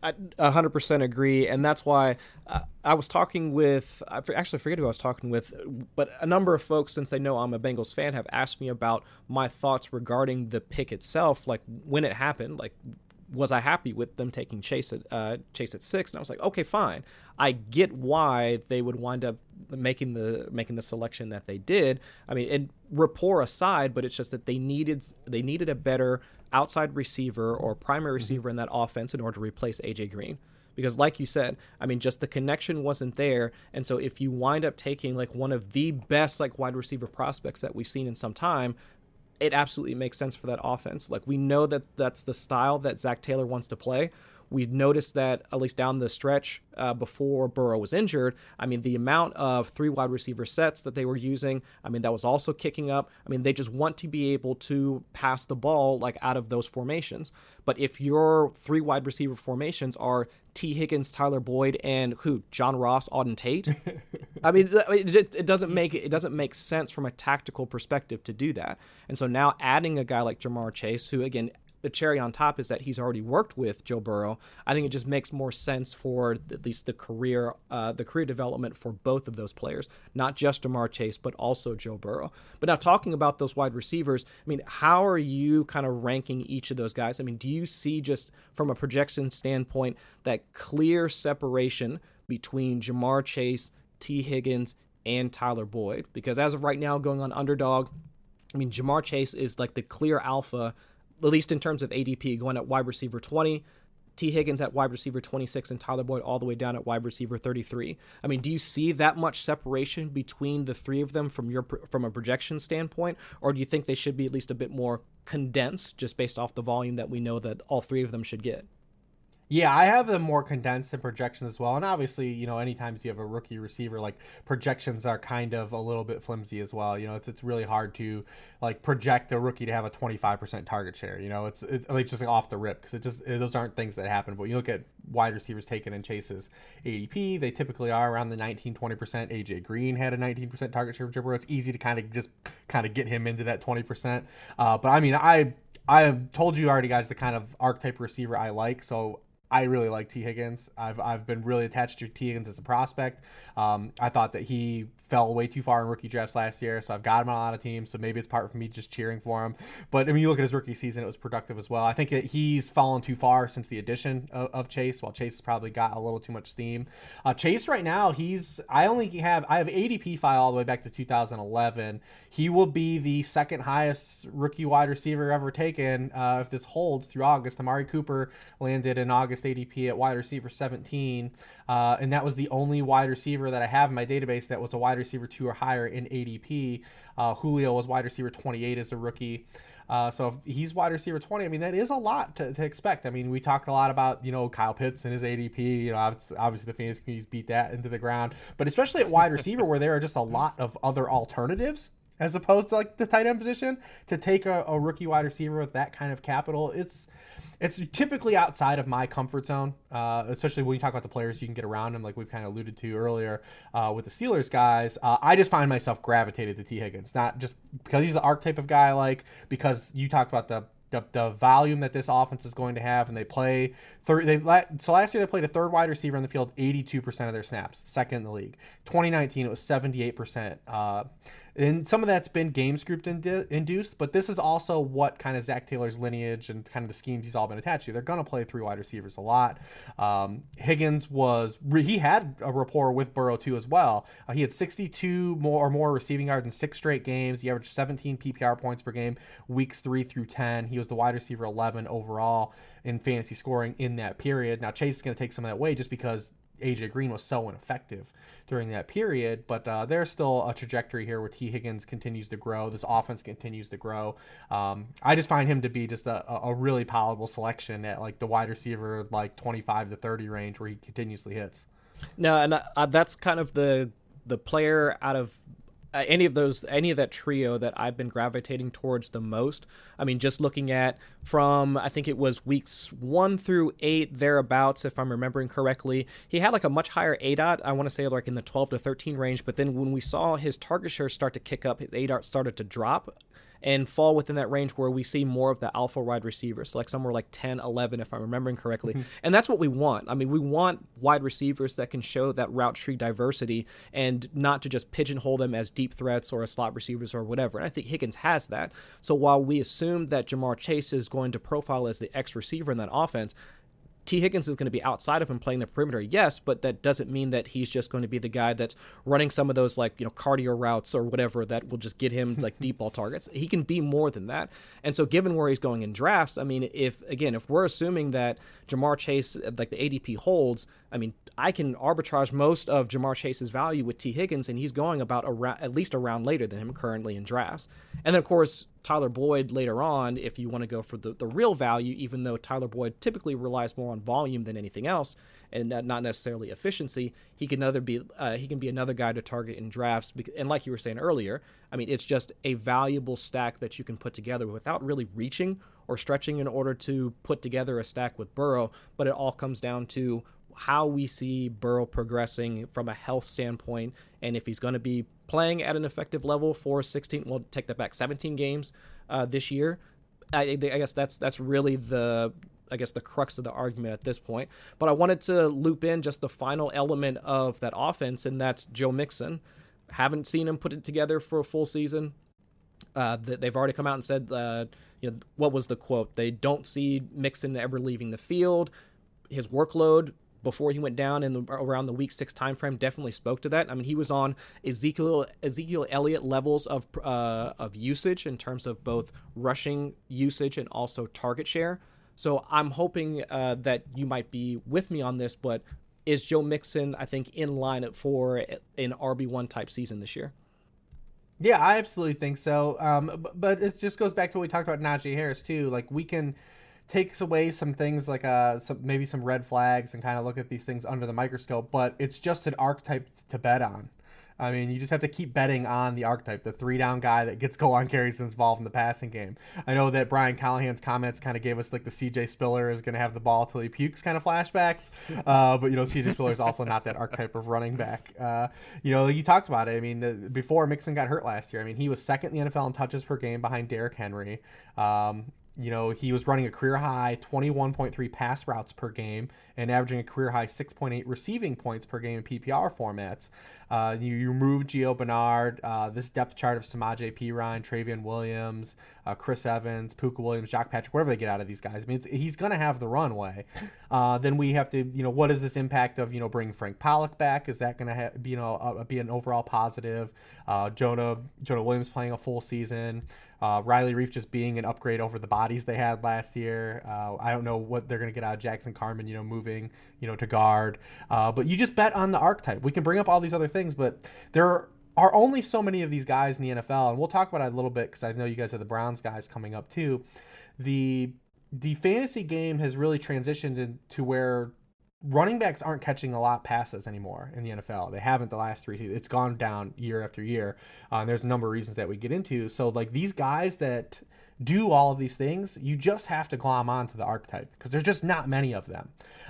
I one hundred percent agree, and that's why uh, I was talking with, I actually forget who I was talking with, but a number of folks, since they know I'm a Bengals fan, have asked me about my thoughts regarding the pick itself, like when it happened, like was I happy with them taking Chase at, uh, Chase at six? And I was like, okay, fine. I get why they would wind up making the making the selection that they did. I mean, and rapport aside, but it's just that they needed they needed a better outside receiver or primary receiver in that offense in order to replace A J Green. Because like you said, I mean, just the connection wasn't there. And so if you wind up taking like one of the best like wide receiver prospects that we've seen in some time, it absolutely makes sense for that offense. Like we know that that's the style that Zach Taylor wants to play. We noticed that, at least down the stretch uh, before Burrow was injured, I mean, the amount of three wide receiver sets that they were using, I mean, that was also kicking up. I mean, they just want to be able to pass the ball like out of those formations. But if your three wide receiver formations are T. Higgins, Tyler Boyd, and who? John Ross, Auden Tate? I mean, it, it doesn't make it doesn't make sense from a tactical perspective to do that. And so now adding a guy like Ja'Marr Chase, who, again, the cherry on top is that he's already worked with Joe Burrow. I think it just makes more sense for at least the career, uh, the career development for both of those players, not just Ja'Marr Chase, but also Joe Burrow. But now talking about those wide receivers, I mean, how are you kind of ranking each of those guys? I mean, do you see, just from a projection standpoint, that clear separation between Ja'Marr Chase, T. Higgins, and Tyler Boyd? Because as of right now, going on Underdog, I mean, Ja'Marr Chase is like the clear alpha, at least in terms of A D P, going at wide receiver twenty, T. Higgins at wide receiver twenty-six, and Tyler Boyd all the way down at wide receiver thirty-three. I mean, do you see that much separation between the three of them from your from a projection standpoint, or do you think they should be at least a bit more condensed just based off the volume that we know that all three of them should get? Yeah, I have them more condensed in projections as well. And obviously, you know, anytime you have a rookie receiver, like, projections are kind of a little bit flimsy as well. You know, it's it's really hard to, like, project a rookie to have a twenty-five percent target share. You know, it's it, it's just like off the rip, because it just it, those aren't things that happen. But when you look at wide receivers taken in Chase's A D P, they typically are around the nineteen, twenty percent. A J Green had a nineteen percent target share for Burrow. It's easy to kind of just kind of get him into that twenty percent. Uh, but I mean, I I have told you already, guys, the kind of archetype receiver I like. So I really like T. Higgins. I've I've been really attached to T. Higgins as a prospect. Um, I thought that he fell way too far in rookie drafts last year, so I've got him on a lot of teams, so maybe it's part of me just cheering for him. But I mean, you look at his rookie season, it was productive as well. I think that he's fallen too far since the addition of, of Chase, while Chase has probably got a little too much steam. Uh, Chase right now, he's I only have I have A D P file all the way back to two thousand eleven. He will be the second highest rookie wide receiver ever taken uh, if this holds through August. Amari Cooper landed in August A D P at wide receiver seventeen, uh, and that was the only wide receiver that I have in my database that was a wide receiver two or higher in A D P. Uh, Julio was wide receiver twenty-eight as a rookie. Uh, so if he's wide receiver twenty, I mean, that is a lot to, to expect. I mean, we talked a lot about, you know, Kyle Pitts and his A D P. You know, obviously the fantasy communities beat that into the ground, but especially at wide receiver where there are just a lot of other alternatives as opposed to, like, the tight end position, to take a, a rookie wide receiver with that kind of capital. It's it's typically outside of my comfort zone, uh, especially when you talk about the players you can get around them, like we've kind of alluded to earlier uh, with the Steelers guys. Uh, I just find myself gravitated to T. Higgins, not just because he's the archetype of guy I like, because you talked about the The, the volume that this offense is going to have, and they play third. They so last year they played a third wide receiver in the field eighty-two percent of their snaps, second in the league. twenty nineteen it was seventy-eight percent. Uh, and some of that's been game script indi- induced, but this is also what kind of Zach Taylor's lineage and kind of the schemes he's all been attached to. They're going to play three wide receivers a lot. Um, Higgins was he had a rapport with Burrow too as well. Uh, he had sixty-two more or more receiving yards in six straight games. He averaged seventeen P P R points per game weeks three through ten. He He was the wide receiver eleven overall in fantasy scoring in that period. Now Chase is going to take some of that away just because A J Green was so ineffective during that period, but uh, there's still a trajectory here where T. Higgins continues to grow. This offense continues to grow. Um, I just find him to be just a, a really palatable selection at, like, the wide receiver, like, twenty-five to thirty range where he continuously hits. No, and uh, that's kind of the the player out of Uh, any of those, any of that trio that I've been gravitating towards the most. I mean, just looking at from, I think it was weeks one through eight thereabouts, if I'm remembering correctly, he had like a much higher A D O T. I want to say like in the twelve to thirteen range. But then when we saw his target share start to kick up, his A D O T started to drop and fall within that range where we see more of the alpha wide receivers, so like somewhere like ten, eleven, if I'm remembering correctly. Mm-hmm. And that's what we want. I mean, we want wide receivers that can show that route tree diversity and not to just pigeonhole them as deep threats or as slot receivers or whatever. And I think Higgins has that. So while we assume that Ja'Marr Chase is going to profile as the X receiver in that offense, T. Higgins is going to be outside of him playing the perimeter, yes, but that doesn't mean that he's just going to be the guy that's running some of those, like, you know, cardio routes or whatever that will just get him like deep ball targets. He can be more than that. And so given where he's going in drafts, I mean, if, again, if we're assuming that Ja'Marr Chase, like, the A D P holds, I mean, I can arbitrage most of Ja'Marr Chase's value with T. Higgins, and he's going about a ra- at least a round later than him currently in drafts. And then, of course, Tyler Boyd later on if you want to go for the, the real value, even though Tyler Boyd typically relies more on volume than anything else and not necessarily efficiency. He can another be uh, he can be another guy to target in drafts. And like you were saying earlier, I mean, it's just a valuable stack that you can put together without really reaching or stretching in order to put together a stack with Burrow. But it all comes down to how we see Burrow progressing from a health standpoint, and if he's going to be playing at an effective level for sixteen, we'll take that back, seventeen games uh, this year. I, I guess that's that's really the I guess the crux of the argument at this point. But I wanted to loop in just the final element of that offense, and that's Joe Mixon. Haven't seen him put it together for a full season. Uh, they've already come out and said, uh, you know, what was the quote? They don't see Mixon ever leaving the field. His workload before he went down in the, around the week six timeframe definitely spoke to that. I mean, he was on Ezekiel Ezekiel Elliott levels of uh, of usage in terms of both rushing usage and also target share. So I'm hoping uh, that you might be with me on this, but is Joe Mixon, I think, in line for an R B one type season this year? Yeah, I absolutely think so. Um, but it just goes back to what we talked about Najee Harris too. Like, we can takes away some things like uh some, maybe some red flags and kind of look at these things under the microscope, but it's just an archetype to bet on. I mean, you just have to keep betting on the archetype, the three down guy that gets goal line carries and is involved in the passing game. I know that Brian Callahan's comments kind of gave us like the C J Spiller is going to have the ball till he pukes kind of flashbacks. Uh, but, you know, C J Spiller is also not that archetype of running back. Uh, you know, you talked about it. I mean, the, before Mixon got hurt last year, I mean, he was second in the N F L in touches per game behind Derrick Henry. Um, You know, he was running a career-high twenty-one point three pass routes per game and averaging a career-high six point eight receiving points per game in P P R formats. Uh, you, you remove Gio Bernard, uh, this depth chart of Samaje Perine, Travion Williams, uh, Chris Evans, Puka Williams, Jock Patrick, wherever they get out of these guys. I mean, it's, he's going to have the runway. Uh, then we have to, you know, what is this impact of, you know, bringing Frank Pollock back? Is that going to ha- be, you know, uh, be an overall positive? Uh, Jonah, Jonah Williams playing a full season. Uh, Riley Reef just being an upgrade over the bodies they had last year. Uh, I don't know what they're going to get out of Jackson Carman, you know, moving, you know, to guard. Uh, but you just bet on the archetype. We can bring up all these other things, but there are only so many of these guys in the N F L. And we'll talk about it a little bit because I know you guys are the Browns guys coming up too. The, the fantasy game has really transitioned into where running backs aren't catching a lot of passes anymore in the N F L. They haven't the last three seasons. It's gone down year after year. Uh, and there's a number of reasons that we get into. So, like, these guys that do all of these things, you just have to glom onto the archetype because there's just not many of them.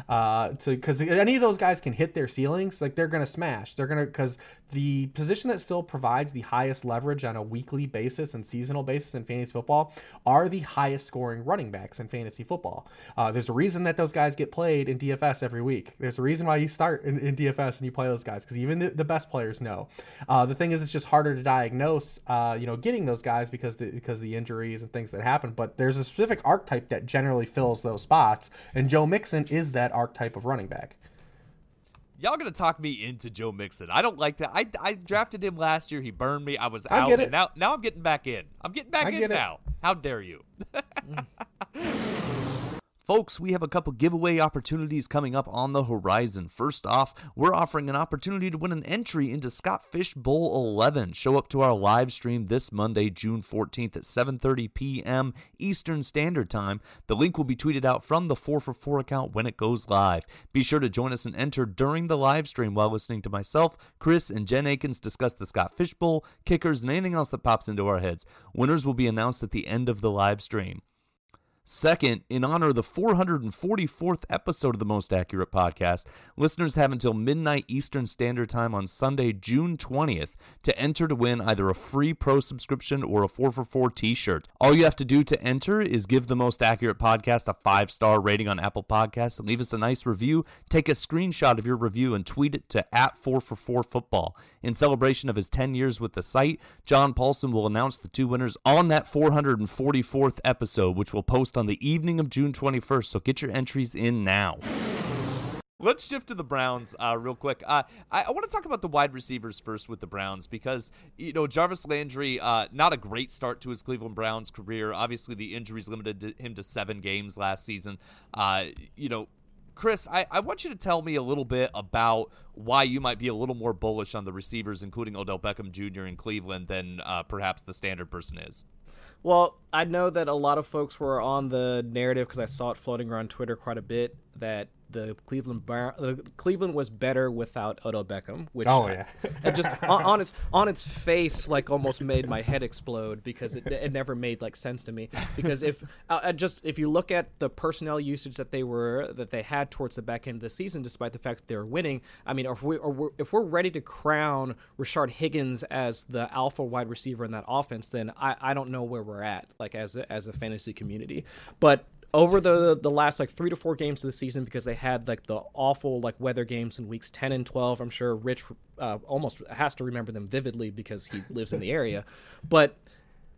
Uh, so, because any of those guys can hit their ceilings, like, they're going to smash. They're going to, because the position that still provides the highest leverage on a weekly basis and seasonal basis in fantasy football are the highest scoring running backs in fantasy football. Uh, there's a reason that those guys get played in D F S every week. There's a reason why you start in, in D F S and you play those guys, because even the, the best players know. Uh, the thing is, it's just harder to diagnose, uh, you know, getting those guys because the, because of the injuries and things that happen. But there's a specific archetype that generally fills those spots, and Joe Mixon is that archetype of running back. Y'all gonna talk me into Joe Mixon. I don't like that. I, I drafted him last year. He burned me. I was I out. Get it. And now now I'm getting back in. I'm getting back I in get now. It. How dare you? Folks, we have a couple giveaway opportunities coming up on the horizon. First off, we're offering an opportunity to win an entry into Scott Fish Bowl eleven. Show up to our live stream this Monday, June fourteenth at seven thirty p.m. Eastern Standard Time. The link will be tweeted out from the four for four account when it goes live. Be sure to join us and enter during the live stream while listening to myself, Chris, and Jen Akins discuss the Scott Fish Bowl, kickers, and anything else that pops into our heads. Winners will be announced at the end of the live stream. Second, in honor of the four hundred forty-fourth episode of the Most Accurate Podcast, listeners have until midnight Eastern Standard Time on Sunday, June twentieth, to enter to win either a free pro subscription or a four for four t-shirt. All you have to do to enter is give the Most Accurate Podcast a five-star rating on Apple Podcasts and leave us a nice review. Take a screenshot of your review and tweet it to at four for four football. In celebration of his ten years with the site, John Paulson will announce the two winners on that four hundred forty-fourth episode, which will post on the evening of June twenty-first, so get your entries in now. Let's shift to the Browns uh, real quick. Uh, I, I want to talk about the wide receivers first with the Browns because, you know, Jarvis Landry, uh, not a great start to his Cleveland Browns career. Obviously, the injuries limited to him to seven games last season. Uh, you know, Chris, I, I want you to tell me a little bit about why you might be a little more bullish on the receivers, including Odell Beckham Junior in Cleveland, than uh, perhaps the standard person is. Well, I know that a lot of folks were on the narrative, because I saw it floating around Twitter quite a bit, that the Cleveland Brown, uh, Cleveland was better without Odell Beckham, which oh, yeah. I, just on, on its on its face, like, almost made my head explode, because it, it never made like sense to me. Because if I just if you look at the personnel usage that they were that they had towards the back end of the season, despite the fact that they were winning, I mean, if we or we're, if we're ready to crown Rashard Higgins as the alpha wide receiver in that offense, then I, I don't know where we're at, like, as a, as a fantasy community, but. Over the the last like three to four games of the season, because they had like the awful like weather games in weeks ten and twelve. I'm sure Rich uh, almost has to remember them vividly because he lives in the area. But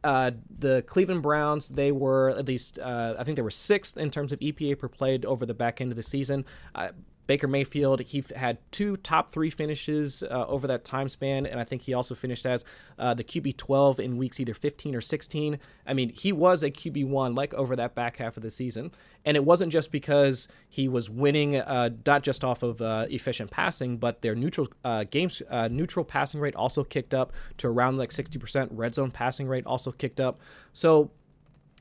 uh, the Cleveland Browns, they were at least uh, I think they were sixth in terms of E P A per play over the back end of the season. Uh, Baker Mayfield, he had two top three finishes uh, over that time span, and I think he also finished as uh, the Q B twelve in weeks either fifteen or sixteen. I mean, he was a Q B one, like, over that back half of the season, and it wasn't just because he was winning uh, not just off of uh, efficient passing, but their neutral uh, games, uh, neutral passing rate also kicked up to around, like, sixty percent. Red zone passing rate also kicked up. So,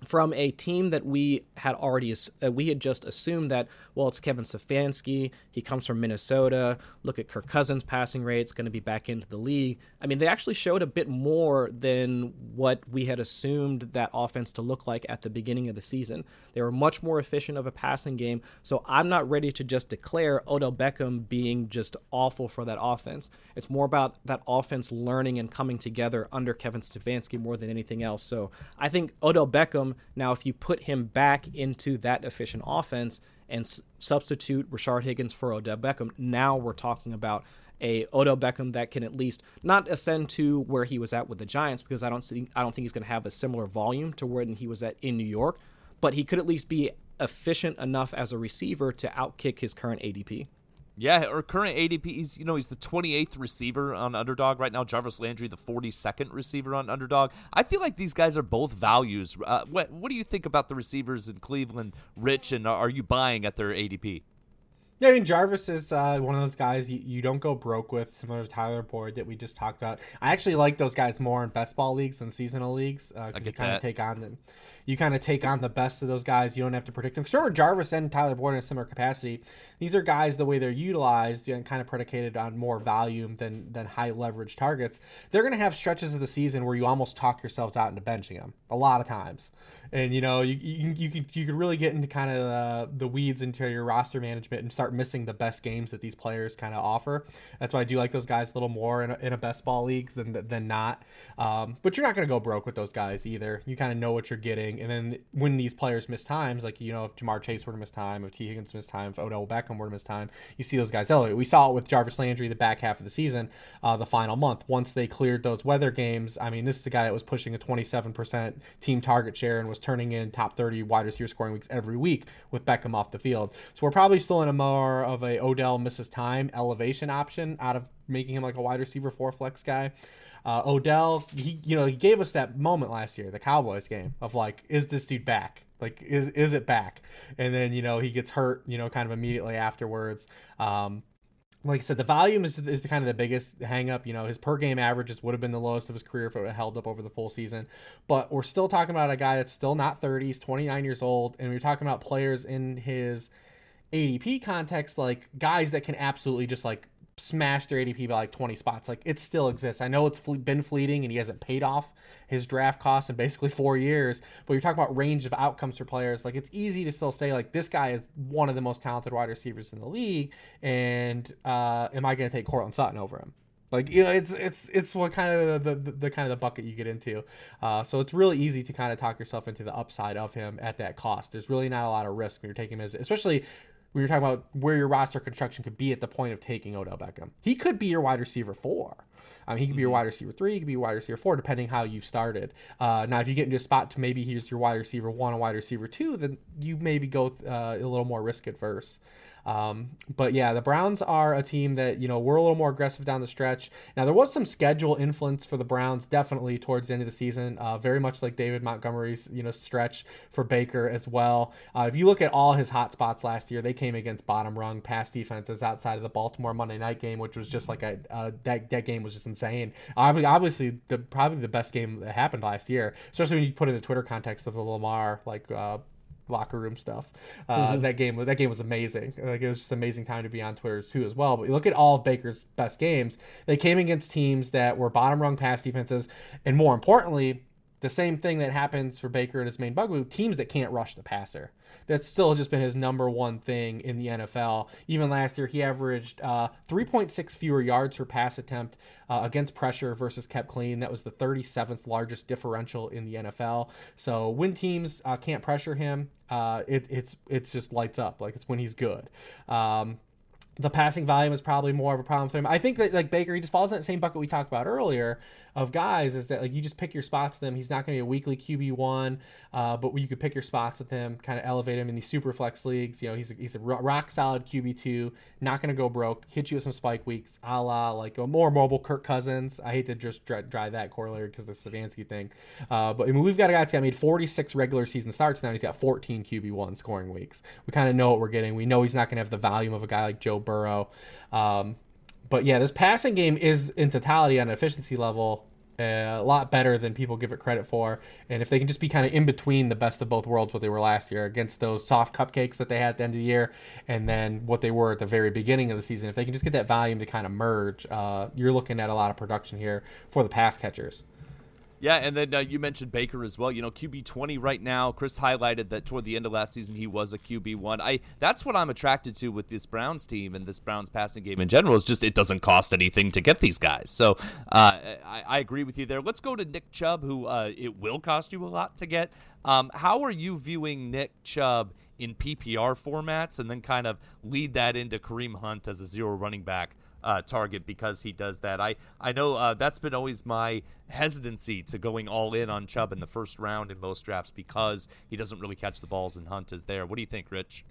from a team that we had already, uh, we had just assumed that, well, it's Kevin Stefanski, he comes from Minnesota, look at Kirk Cousins' passing rate, it's going to be back into the league. I mean, they actually showed a bit more than what we had assumed that offense to look like at the beginning of the season. They were much more efficient of a passing game, so I'm not ready to just declare Odell Beckham being just awful for that offense. It's more about that offense learning and coming together under Kevin Stefanski more than anything else. So I think Odell Beckham, now, if you put him back into that efficient offense and s- substitute Rashard Higgins for Odell Beckham, now we're talking about a Odell Beckham that can at least not ascend to where he was at with the Giants, because I don't see, I don't think he's going to have a similar volume to when he was at in New York, but he could at least be efficient enough as a receiver to outkick his current A D P. Yeah, or current A D P, he's, you know, he's the twenty-eighth receiver on Underdog right now. Jarvis Landry, the forty-second receiver on Underdog. I feel like these guys are both values. Uh, what, what do you think about the receivers in Cleveland, Rich, and are you buying at their A D P? Yeah, I mean, Jarvis is uh, one of those guys you, you don't go broke with, similar to Tyler Boyd that we just talked about. I actually like those guys more in best ball leagues than seasonal leagues. Uh, I get you kind of take on them. You kind of take on the best of those guys. You don't have to predict them. Because remember, Jarvis and Tyler Boyd in a similar capacity. These are guys, the way they're utilized and kind of predicated on more volume than than high leverage targets. They're going to have stretches of the season where you almost talk yourselves out into benching them a lot of times. And, you know, you you, you can you could really get into kind of uh, the weeds into your roster management and start missing the best games that these players kind of offer. That's why I do like those guys a little more in a, in a best ball league than than not. Um, but you're not going to go broke with those guys either. You kind of know what you're getting. And then when these players miss times, like, you know, if Ja'Marr Chase were to miss time, if T. Higgins missed time, if Odell Beckham were to miss time, you see those guys elevate. We saw it with Jarvis Landry the back half of the season, uh, the final month. Once they cleared those weather games, I mean, this is the guy that was pushing a twenty-seven percent team target share and was turning in top thirty wide receiver scoring weeks every week with Beckham off the field. So we're probably still in a more of a Odell misses time elevation option out of making him like a wide receiver four flex guy. Uh, Odell, he, you know, he gave us that moment last year, the Cowboys game, of like, is this dude back? Like, is is it back? And then, you know, he gets hurt, you know, kind of immediately afterwards. Um, like I said, the volume is is the kind of the biggest hang up. You know, his per game averages would have been the lowest of his career if it would have held up over the full season. But we're still talking about a guy that's still not thirty, he's twenty-nine years old, and we're talking about players in his A D P context, like guys that can absolutely just like smashed their A D P by like twenty spots. Like, it still exists. I know it's fle- been fleeting and he hasn't paid off his draft costs in basically four years, but you're talking about range of outcomes for players. Like, it's easy to still say like, this guy is one of the most talented wide receivers in the league. And uh, am I going to take Cortland Sutton over him? Like, you know, it's, it's, it's what kind of the, the, the kind of the bucket you get into. Uh, so it's really easy to kind of talk yourself into the upside of him at that cost. There's really not a lot of risk when you're taking him as, especially we were talking about where your roster construction could be at the point of taking Odell Beckham. He could be your wide receiver four. I mean, he could be your wide receiver three. He could be your wide receiver four, depending how you've started. Uh, now, if you get into a spot to maybe he's your wide receiver one and wide receiver two, then you maybe go uh, a little more risk adverse. Um, but yeah, the Browns are a team that, you know, we're a little more aggressive down the stretch. Now, there was some schedule influence for the Browns definitely towards the end of the season, uh, very much like David Montgomery's, you know, stretch for Baker as well. Uh, if you look at all his hot spots last year, they came against bottom rung pass defenses outside of the Baltimore Monday night game, which was just like a, uh, that, that game was just just insane. Obviously, the probably the best game that happened last year, especially when you put in the Twitter context of the Lamar, like, uh, locker room stuff. Uh, mm-hmm. That game, that game was amazing. Like, it was just an amazing time to be on Twitter too, as well. But you look at all of Baker's best games. They came against teams that were bottom rung pass defenses, and more importantly, the same thing that happens for Baker and his main bugaboo, teams that can't rush the passer. That's still just been his number one thing in the N F L. Even last year, he averaged uh, three point six fewer yards per pass attempt uh, against pressure versus kept clean. That was the thirty-seventh largest differential in the N F L. So when teams uh, can't pressure him, uh, it, it's it's just lights up. Like, it's when he's good. Um, the passing volume is probably more of a problem for him. I think that, like, Baker, he just falls in that same bucket we talked about earlier of guys, is that, like, you just pick your spots with him. He's not going to be a weekly Q B one, uh, but you could pick your spots with him, kind of elevate him in these super flex leagues. You know, he's a, he's a rock solid Q B two, not going to go broke, hit you with some spike weeks, a la, like, a more mobile Kirk Cousins. I hate to just drive that corollary because that's the Stefanski thing. Uh, but I mean, we've got a guy that's got made forty-six regular season starts now, and he's got fourteen Q B one scoring weeks. We kind of know what we're getting. We know he's not going to have the volume of a guy like Joe Burrow. Um, but yeah, this passing game is in totality on an efficiency level uh, a lot better than people give it credit for. And if they can just be kind of in between the best of both worlds, what they were last year against those soft cupcakes that they had at the end of the year, and then what they were at the very beginning of the season, if they can just get that volume to kind of merge, uh, you're looking at a lot of production here for the pass catchers. Yeah, and then uh, you mentioned Baker as well. You know, Q B twenty right now. Chris highlighted that toward the end of last season he was a Q B one. I that's what I'm attracted to with this Browns team and this Browns passing game in general, is just it doesn't cost anything to get these guys. So uh, I, I agree with you there. Let's go to Nick Chubb, who uh, it will cost you a lot to get. Um, how are you viewing Nick Chubb in P P R formats, and then kind of lead that into Kareem Hunt as a zero running back Uh, target, because he does that? I, I know uh, that's been always my hesitancy to going all in on Chubb in the first round in most drafts, because he doesn't really catch the balls and Hunt is there. What do you think, Rich?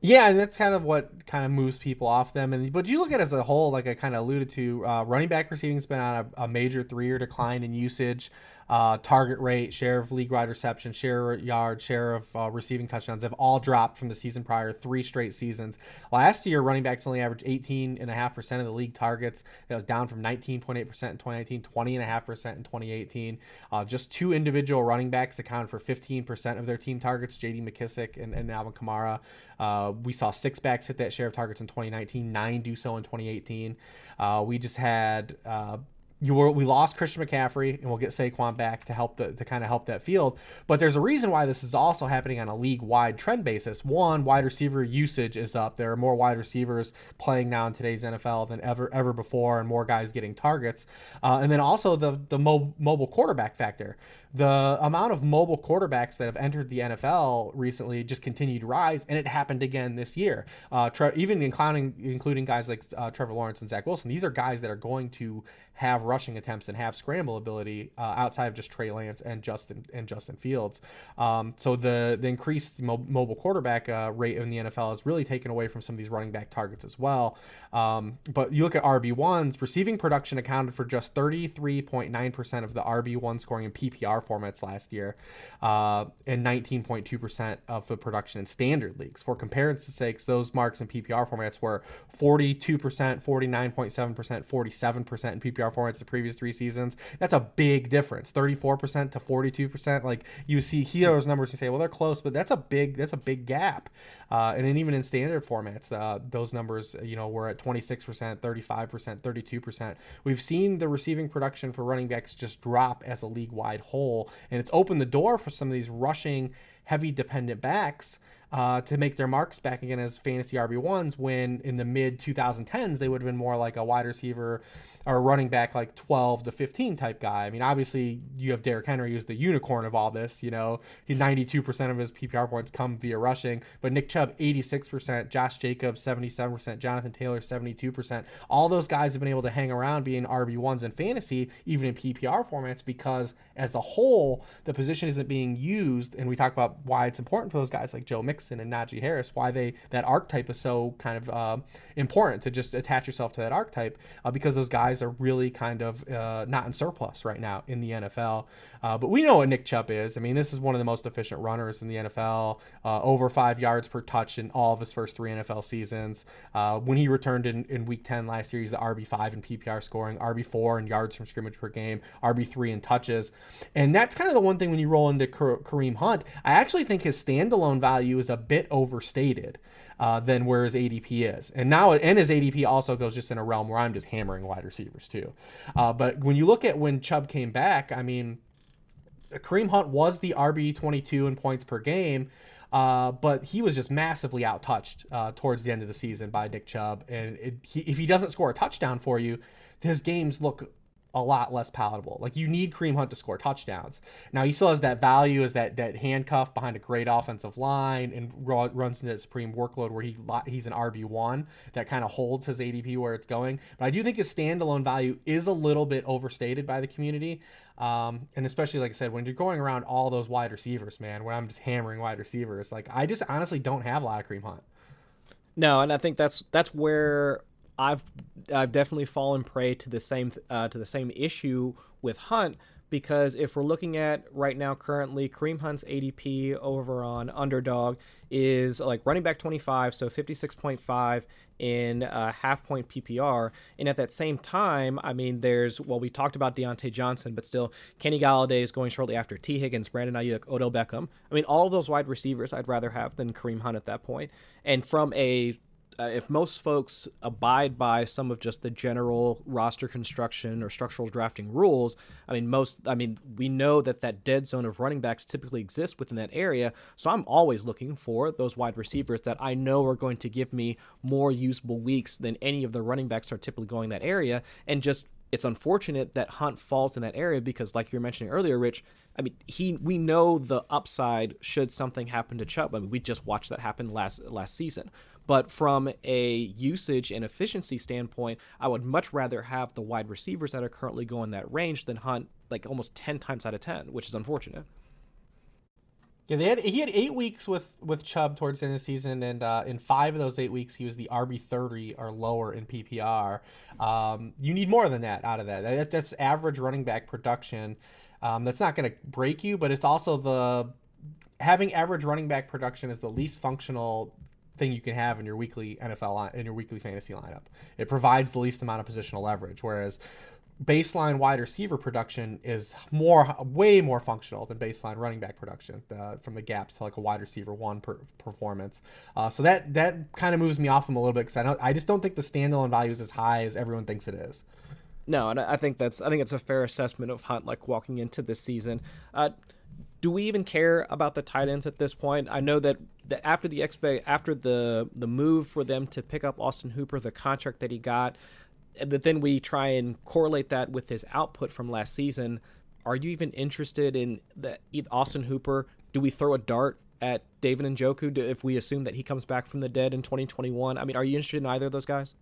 Yeah, and that's kind of what kind of moves people off them. And but you look at it as a whole, like I kind of alluded to, uh, running back receiving has been on a, a major three-year decline in usage. Uh, target rate, share of league-wide reception, share of yard, share of uh, receiving touchdowns have all dropped from the season prior, three straight seasons. Last year, running backs only averaged eighteen point five percent of the league targets. That was down from nineteen point eight percent in twenty nineteen, twenty point five percent in twenty eighteen. Uh, just two individual running backs accounted for fifteen percent of their team targets, J D McKissic and, and Alvin Kamara. Uh, we saw six backs hit that share of targets in twenty nineteen, nine do so in twenty eighteen. Uh, we just had... Uh, You were, we lost Christian McCaffrey, and we'll get Saquon back to help the, to kind of help that field. But there's a reason why this is also happening on a league-wide trend basis. One, wide receiver usage is up. There are more wide receivers playing now in today's N F L than ever ever before, and more guys getting targets. Uh, and then also the the mo- mobile quarterback factor. The amount of mobile quarterbacks that have entered the N F L recently just continued to rise, and it happened again this year. Uh, tre- even including, including guys like uh, Trevor Lawrence and Zach Wilson, these are guys that are going to have rushing attempts and have scramble ability uh, outside of just Trey Lance and Justin and Justin Fields. Um, so the, the increased mo- mobile quarterback uh, rate in the N F L is really taken away from some of these running back targets as well. Um, but you look at R B ones, receiving production accounted for just thirty-three point nine percent of the R B one scoring in P P R formats last year, uh, and nineteen point two percent of the production in standard leagues. For comparison's sake, those marks in P P R formats were forty-two percent, forty-nine point seven percent, forty-seven percent in P P R formats the previous three seasons. That's a big difference, thirty-four percent to forty-two percent. Like, you see here those numbers and say, well, they're close, but that's a big, that's a big gap. Uh, and then even in standard formats, uh, those numbers, you know, were at twenty-six percent, thirty-five percent, thirty-two percent. We've seen the receiving production for running backs just drop as a league-wide whole. And it's opened the door for some of these rushing, heavy dependent backs uh, to make their marks back again as fantasy R B ones, when in the mid twenty tens, they would have been more like a wide receiver or a running back, like twelve to fifteen type guy. I mean, obviously, you have Derrick Henry, who's the unicorn of all this. You know, he, ninety-two percent of his P P R points come via rushing, but Nick Chubb, eighty-six percent, Josh Jacobs, seventy-seven percent, Jonathan Taylor, seventy-two percent. All those guys have been able to hang around being R B ones in fantasy, even in P P R formats, because as a whole, the position isn't being used. And we talk about why it's important for those guys like Joe Mixon, Anderson and Najee Harris, why they that archetype is so kind of uh, important to just attach yourself to that archetype, uh, because those guys are really kind of uh, not in surplus right now in the N F L. Uh, but we know what Nick Chubb is. I mean, this is one of the most efficient runners in the N F L, uh, over five yards per touch in all of his first three N F L seasons. Uh, when he returned in, in week ten last year, he's the R B five in P P R scoring, R B four in yards from scrimmage per game, R B three in touches. And that's kind of the one thing when you roll into Kareem Hunt, I actually think his standalone value is a bit overstated uh, than where his A D P is. And now, and his A D P also goes just in a realm where I'm just hammering wide receivers too. Uh, but when you look at when Chubb came back, I mean, Kareem Hunt was the R B twenty-two in points per game, uh, but he was just massively outtouched uh, towards the end of the season by Nick Chubb. And it, he, if he doesn't score a touchdown for you, his games look a lot less palatable. Like, you need Kareem Hunt to score touchdowns. Now, he still has that value as that that handcuff behind a great offensive line and runs into that supreme workload where he he's an R B one that kind of holds his A D P where it's going. But I do think his standalone value is a little bit overstated by the community. Um, and especially, like I said, when you're going around all those wide receivers, man, when I'm just hammering wide receivers, like, I just honestly don't have a lot of Kareem Hunt. No, and I think that's that's where I've I've definitely fallen prey to the same uh, to the same issue with Hunt, because if we're looking at right now currently, Kareem Hunt's A D P over on Underdog is like running back twenty-five, so fifty-six point five in uh, half point P P R. And at that same time, I mean, there's, well, we talked about Diontae Johnson, but still Kenny Galladay is going shortly after, T. Higgins, Brandon Ayuk, Odell Beckham. I mean, all of those wide receivers I'd rather have than Kareem Hunt at that point. And from a Uh, if most folks abide by some of just the general roster construction or structural drafting rules, I mean, most, I mean, we know that that dead zone of running backs typically exists within that area. So I'm always looking for those wide receivers that I know are going to give me more usable weeks than any of the running backs are typically going that area. And just, it's unfortunate that Hunt falls in that area because, like you were mentioning earlier, Rich, I mean, he we know the upside should something happen to Chubb. I mean, we just watched that happen last last season. But from a usage and efficiency standpoint, I would much rather have the wide receivers that are currently going that range than Hunt, like almost ten times out of ten, which is unfortunate. Yeah, they had he had eight weeks with, with Chubb towards the end of the season, and uh, in five of those eight weeks, he was the R B thirty or lower in P P R. Um, you need more than that out of that. that that's average running back production. Um, that's not going to break you, but it's also the having average running back production is the least functional thing you can have in your weekly N F L in your weekly fantasy lineup. It provides the least amount of positional leverage, whereas baseline wide receiver production is more, way more functional than baseline running back production, uh, from the gaps to like a wide receiver one per performance. Uh, so that that kind of moves me off him a little bit because I don't, I just don't think the standalone value is as high as everyone thinks it is. No, and I think that's I think it's a fair assessment of Hunt, like walking into this season. Uh, Do we even care about the tight ends at this point? I know that the, after the expe, after the the move for them to pick up Austin Hooper, the contract that he got, that then we try and correlate that with his output from last season. Are you even interested in the Austin Hooper? Do we throw a dart at David Njoku if we assume that he comes back from the dead in twenty twenty-one? I mean, are you interested in either of those guys?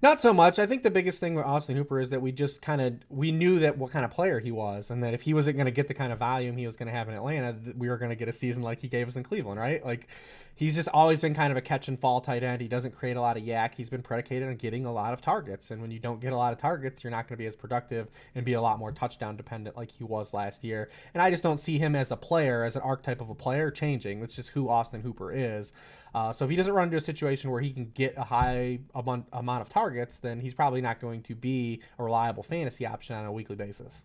Not so much. I think the biggest thing with Austin Hooper is that we just kind of, we knew that what kind of player he was, and that if he wasn't going to get the kind of volume he was going to have in Atlanta, we were going to get a season like he gave us in Cleveland, right? Like, he's just always been kind of a catch and fall tight end. He doesn't create a lot of yak. He's been predicated on getting a lot of targets. And when you don't get a lot of targets, you're not going to be as productive and be a lot more touchdown dependent like he was last year. And I just don't see him as a player, as an archetype of a player changing. That's just who Austin Hooper is. Uh, so if he doesn't run into a situation where he can get a high amount of targets, then he's probably not going to be a reliable fantasy option on a weekly basis.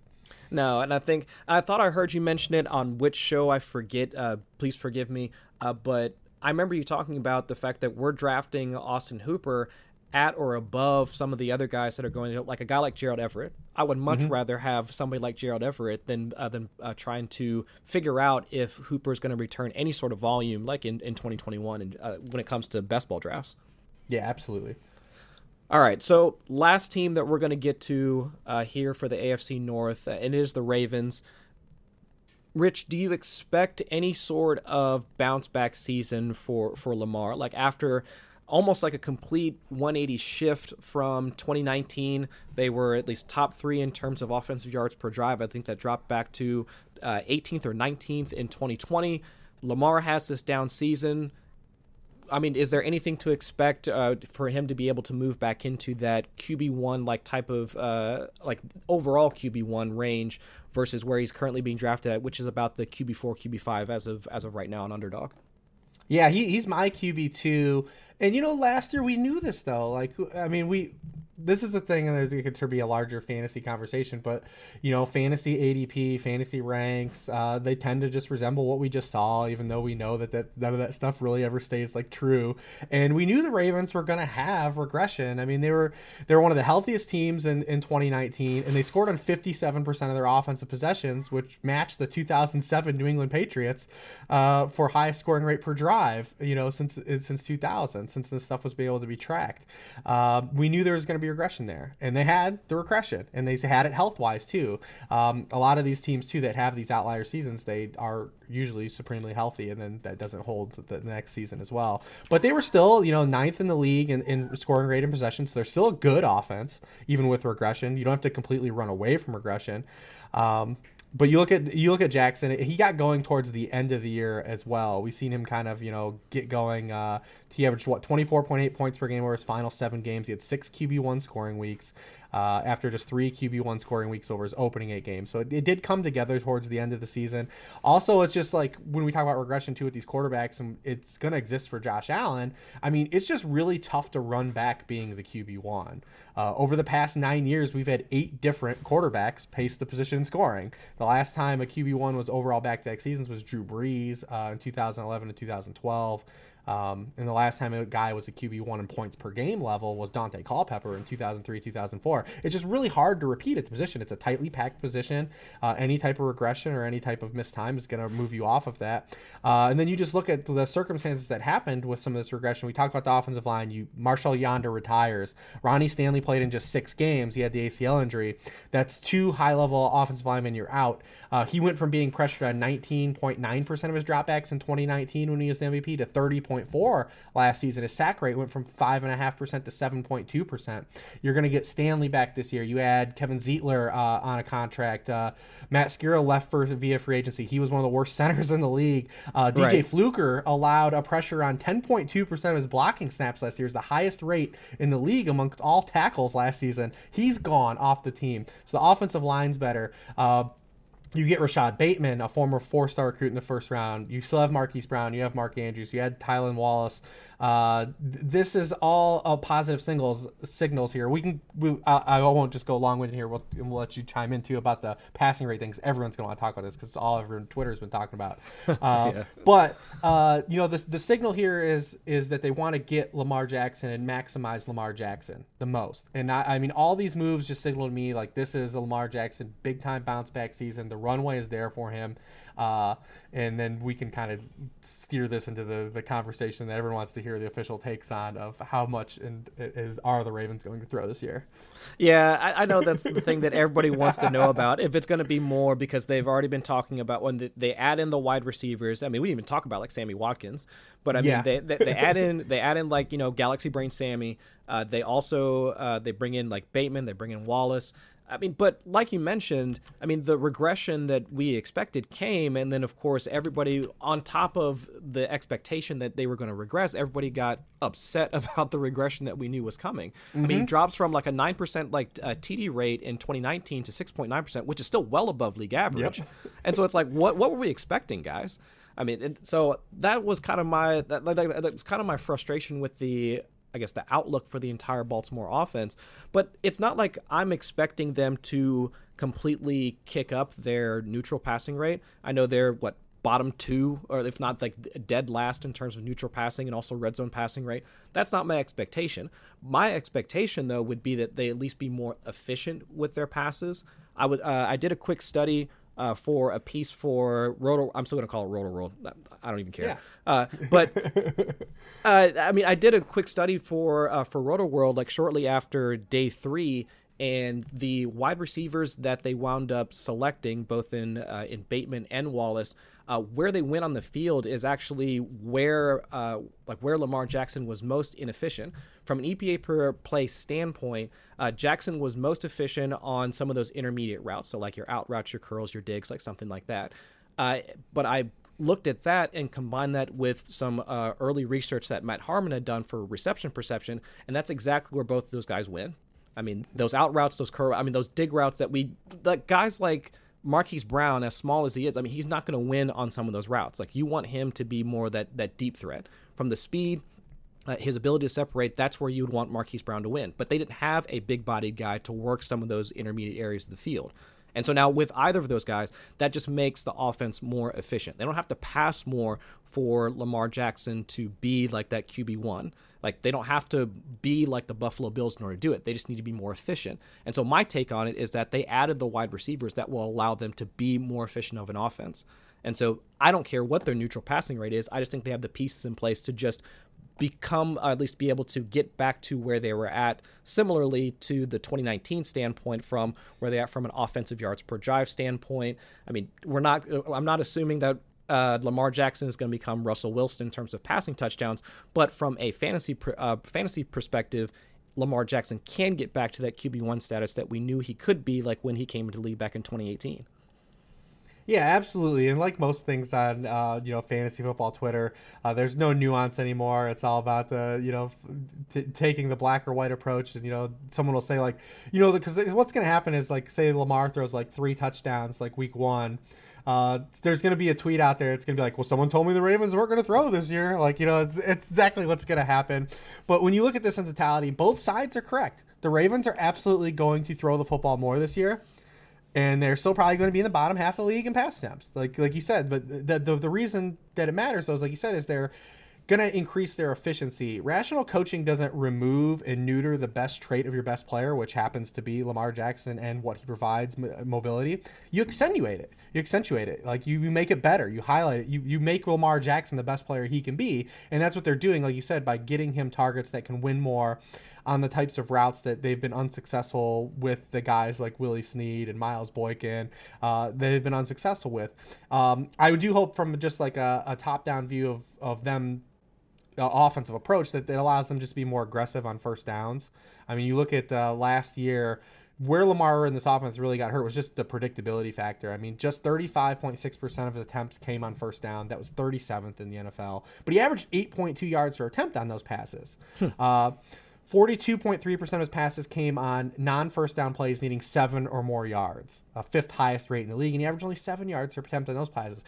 No, and I think I thought I heard you mention it on which show, I forget. Uh, please forgive me, uh, but I remember you talking about the fact that we're drafting Austin Hooper at or above some of the other guys that are going to, like a guy like Gerald Everett. I would much mm-hmm. rather have somebody like Gerald Everett than uh, than uh, trying to figure out if Hooper is going to return any sort of volume like in, in twenty twenty-one and uh, when it comes to best ball drafts. Yeah, absolutely. All right, so last team that we're going to get to uh, here for the A F C North, uh, and it is the Ravens. Rich, do you expect any sort of bounce back season for, for Lamar? Like, after almost like a complete one eighty shift from twenty nineteen, they were at least top three in terms of offensive yards per drive. I think that dropped back to uh, eighteenth or nineteenth in twenty twenty. Lamar has this down season. I mean, is there anything to expect uh, for him to be able to move back into that Q B one like type of uh, like overall Q B one range versus where he's currently being drafted at, which is about the Q B four, Q B five as of as of right now on Underdog? Yeah, he, he's my Q B two. And, you know, last year we knew this, though. Like, I mean, we this is the thing, and it could be a larger fantasy conversation, but, you know, fantasy A D P, fantasy ranks, uh, they tend to just resemble what we just saw, even though we know that, that none of that stuff really ever stays, like, true. And we knew the Ravens were going to have regression. I mean, they were they were one of the healthiest teams in, in twenty nineteen, and they scored on fifty-seven percent of their offensive possessions, which matched the two thousand seven New England Patriots uh, for highest scoring rate per drive, you know, since since two thousand. Since this stuff was being able to be tracked, uh, we knew there was going to be regression there, and they had the regression, and they had it health-wise too. Um, a lot of these teams too that have these outlier seasons, they are usually supremely healthy, and then that doesn't hold the next season as well. But they were still, you know, ninth in the league in, in scoring rate and possession, so they're still a good offense even with regression. You don't have to completely run away from regression. Um, But you look at you look at Jackson. He got going towards the end of the year as well. We've seen him kind of, you know, get going. Uh, he averaged what twenty-four point eight points per game over his final seven games. He had six Q B one scoring weeks uh, after just three Q B one scoring weeks over his opening eight games. So it, it did come together towards the end of the season. Also, it's just like when we talk about regression too with these quarterbacks, and it's going to exist for Josh Allen. I mean, it's just really tough to run back being the Q B one. Uh, over the past nine years, we've had eight different quarterbacks pace the position in scoring. The last time a Q B one was overall back-to-back seasons was Drew Brees uh, in two thousand eleven and two thousand twelve. Um, and the last time a guy was a Q B one in points per game level was Dante Culpepper in two thousand three, two thousand four. It's just really hard to repeat at the position. It's a tightly packed position. Uh, any type of regression or any type of missed time is going to move you off of that. Uh, and then you just look at the circumstances that happened with some of this regression. We talked about the offensive line. You Marshall Yonder retires. Ronnie Stanley played in just six games. He had the A C L injury. That's two high-level offensive linemen. You're out. Uh, he went from being pressured on nineteen point nine percent of his dropbacks in twenty nineteen when he was the M V P to thirty point four last season. His sack rate went from five and a half percent to seven point two percent. You're going to get Stanley back this year. You add Kevin Zeitler uh, on a contract. Uh, Matt Skura left for via free agency. He was one of the worst centers in the league. Uh, D J right. Fluker allowed a pressure on ten point two percent of his blocking snaps last year. It's the highest rate in the league amongst all tackles last season. He's gone off the team. So the offensive line's better. Uh, You get Rashad Bateman, a former four-star recruit in the first round. You still have Marquise Brown. You have Mark Andrews. You had Tylan Wallace. Uh, this is all uh, positive singles signals here. We can. We, I, I won't just go long-winded here. We'll, we'll let you chime in too about the passing rate things. Everyone's going to want to talk about this because all everyone Twitter has been talking about. Uh, yeah. But uh, you know, this the signal here is is that they want to get Lamar Jackson and maximize Lamar Jackson the most. And I, I mean, all these moves just signal to me like this is a Lamar Jackson big-time bounce-back season. The runway is there for him, uh and then we can kind of steer this into the the conversation that everyone wants to hear the official takes on of how much and is are the Ravens going to throw this year. Yeah, I, I know that's the thing that everybody wants to know about, if it's going to be more, because they've already been talking about when they add in the wide receivers. I mean, we didn't even talk about like Sammy Watkins, but I mean, yeah. they, they they add in they add in like, you know, Galaxy Brain Sammy. Uh, they also uh, they bring in like Bateman. They bring in Wallace. I mean, but like you mentioned, I mean, the regression that we expected came, and then, of course, everybody on top of the expectation that they were going to regress, everybody got upset about the regression that we knew was coming. Mm-hmm. I mean, it drops from like a nine percent like uh, T D rate in twenty nineteen to six point nine percent, which is still well above league average. Yep. And so it's like, what what were we expecting, guys? I mean, and so that was kind of my that, that that's kind of my frustration with the I guess the outlook for the entire Baltimore offense. But it's not like I'm expecting them to completely kick up their neutral passing rate. I know they're what bottom two, or if not like dead last in terms of neutral passing and also red zone passing rate. That's not my expectation. My expectation though would be that they at least be more efficient with their passes. I would uh, I did a quick study Uh, for a piece for Roto, I'm still going to call it Roto World. I don't even care. Yeah. Uh, but uh, I mean, I did a quick study for uh, for Roto World, like shortly after day three, and the wide receivers that they wound up selecting, both in uh, in Bateman and Wallace, uh, where they went on the field is actually where uh, like where Lamar Jackson was most inefficient. From an E P A per play standpoint, uh, Jackson was most efficient on some of those intermediate routes. So like your out routes, your curls, your digs, like something like that. Uh, but I looked at that and combined that with some uh, early research that Matt Harmon had done for reception perception, and that's exactly where both of those guys win. I mean, those out routes, those curve, I mean, those dig routes that we, that guys like Marquise Brown, as small as he is, I mean, he's not going to win on some of those routes. Like, you want him to be more that that deep threat from the speed, uh, his ability to separate. That's where you'd want Marquise Brown to win. But they didn't have a big-bodied guy to work some of those intermediate areas of the field. And so now with either of those guys, that just makes the offense more efficient. They don't have to pass more for Lamar Jackson to be like that Q B one. Like, they don't have to be like the Buffalo Bills in order to do it. They just need to be more efficient. And so my take on it is that they added the wide receivers that will allow them to be more efficient of an offense. And so I don't care what their neutral passing rate is. I just think they have the pieces in place to just become, uh, at least be able to get back to where they were at, similarly to the twenty nineteen standpoint, from where they are from an offensive yards per drive standpoint. I mean, we're not, I'm not assuming that uh, Lamar Jackson is going to become Russell Wilson in terms of passing touchdowns, but from a fantasy, pr- uh, fantasy perspective, Lamar Jackson can get back to that Q B one status that we knew he could be, like when he came into the league back in twenty eighteen. Yeah, absolutely. And like most things on, uh, you know, fantasy football Twitter, uh, there's no nuance anymore. It's all about the, you know, t- taking the black or white approach. And, you know, someone will say, like, you know, because what's going to happen is, like, say Lamar throws like three touchdowns like week one. Uh, there's going to be a tweet out there. It's going to be like, well, someone told me the Ravens weren't going to throw this year. Like, you know, it's, it's exactly what's going to happen. But when you look at this in totality, both sides are correct. The Ravens are absolutely going to throw the football more this year. And they're still probably going to be in the bottom half of the league in pass attempts, like like you said. But the, the the reason that it matters, though, is like you said, is they're going to increase their efficiency. Rational coaching doesn't remove and neuter the best trait of your best player, which happens to be Lamar Jackson and what he provides, mobility. You accentuate it. You accentuate it. Like, you, you make it better. You highlight it. You, you make Lamar Jackson the best player he can be. And that's what they're doing, like you said, by getting him targets that can win more on the types of routes that they've been unsuccessful with, the guys like Willie Snead and Miles Boykin, uh, they've been unsuccessful with. Um, I do hope from just like a, a top-down view of, of them, uh, offensive approach, that it allows them just to be more aggressive on first downs. I mean, you look at uh, last year, where Lamar in this offense really got hurt was just the predictability factor. I mean, just thirty-five point six percent of his attempts came on first down. That was thirty-seventh in the N F L. But he averaged eight point two yards per attempt on those passes. uh, forty-two point three percent of his passes came on non-first down plays needing seven or more yards, a fifth highest rate in the league, and he averaged only seven yards per attempt on those passes.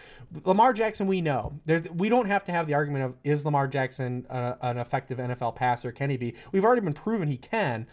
Lamar Jackson, we know. There's, we don't have to have the argument of, is Lamar Jackson a, an effective N F L passer? Can he be? We've already been proven he can,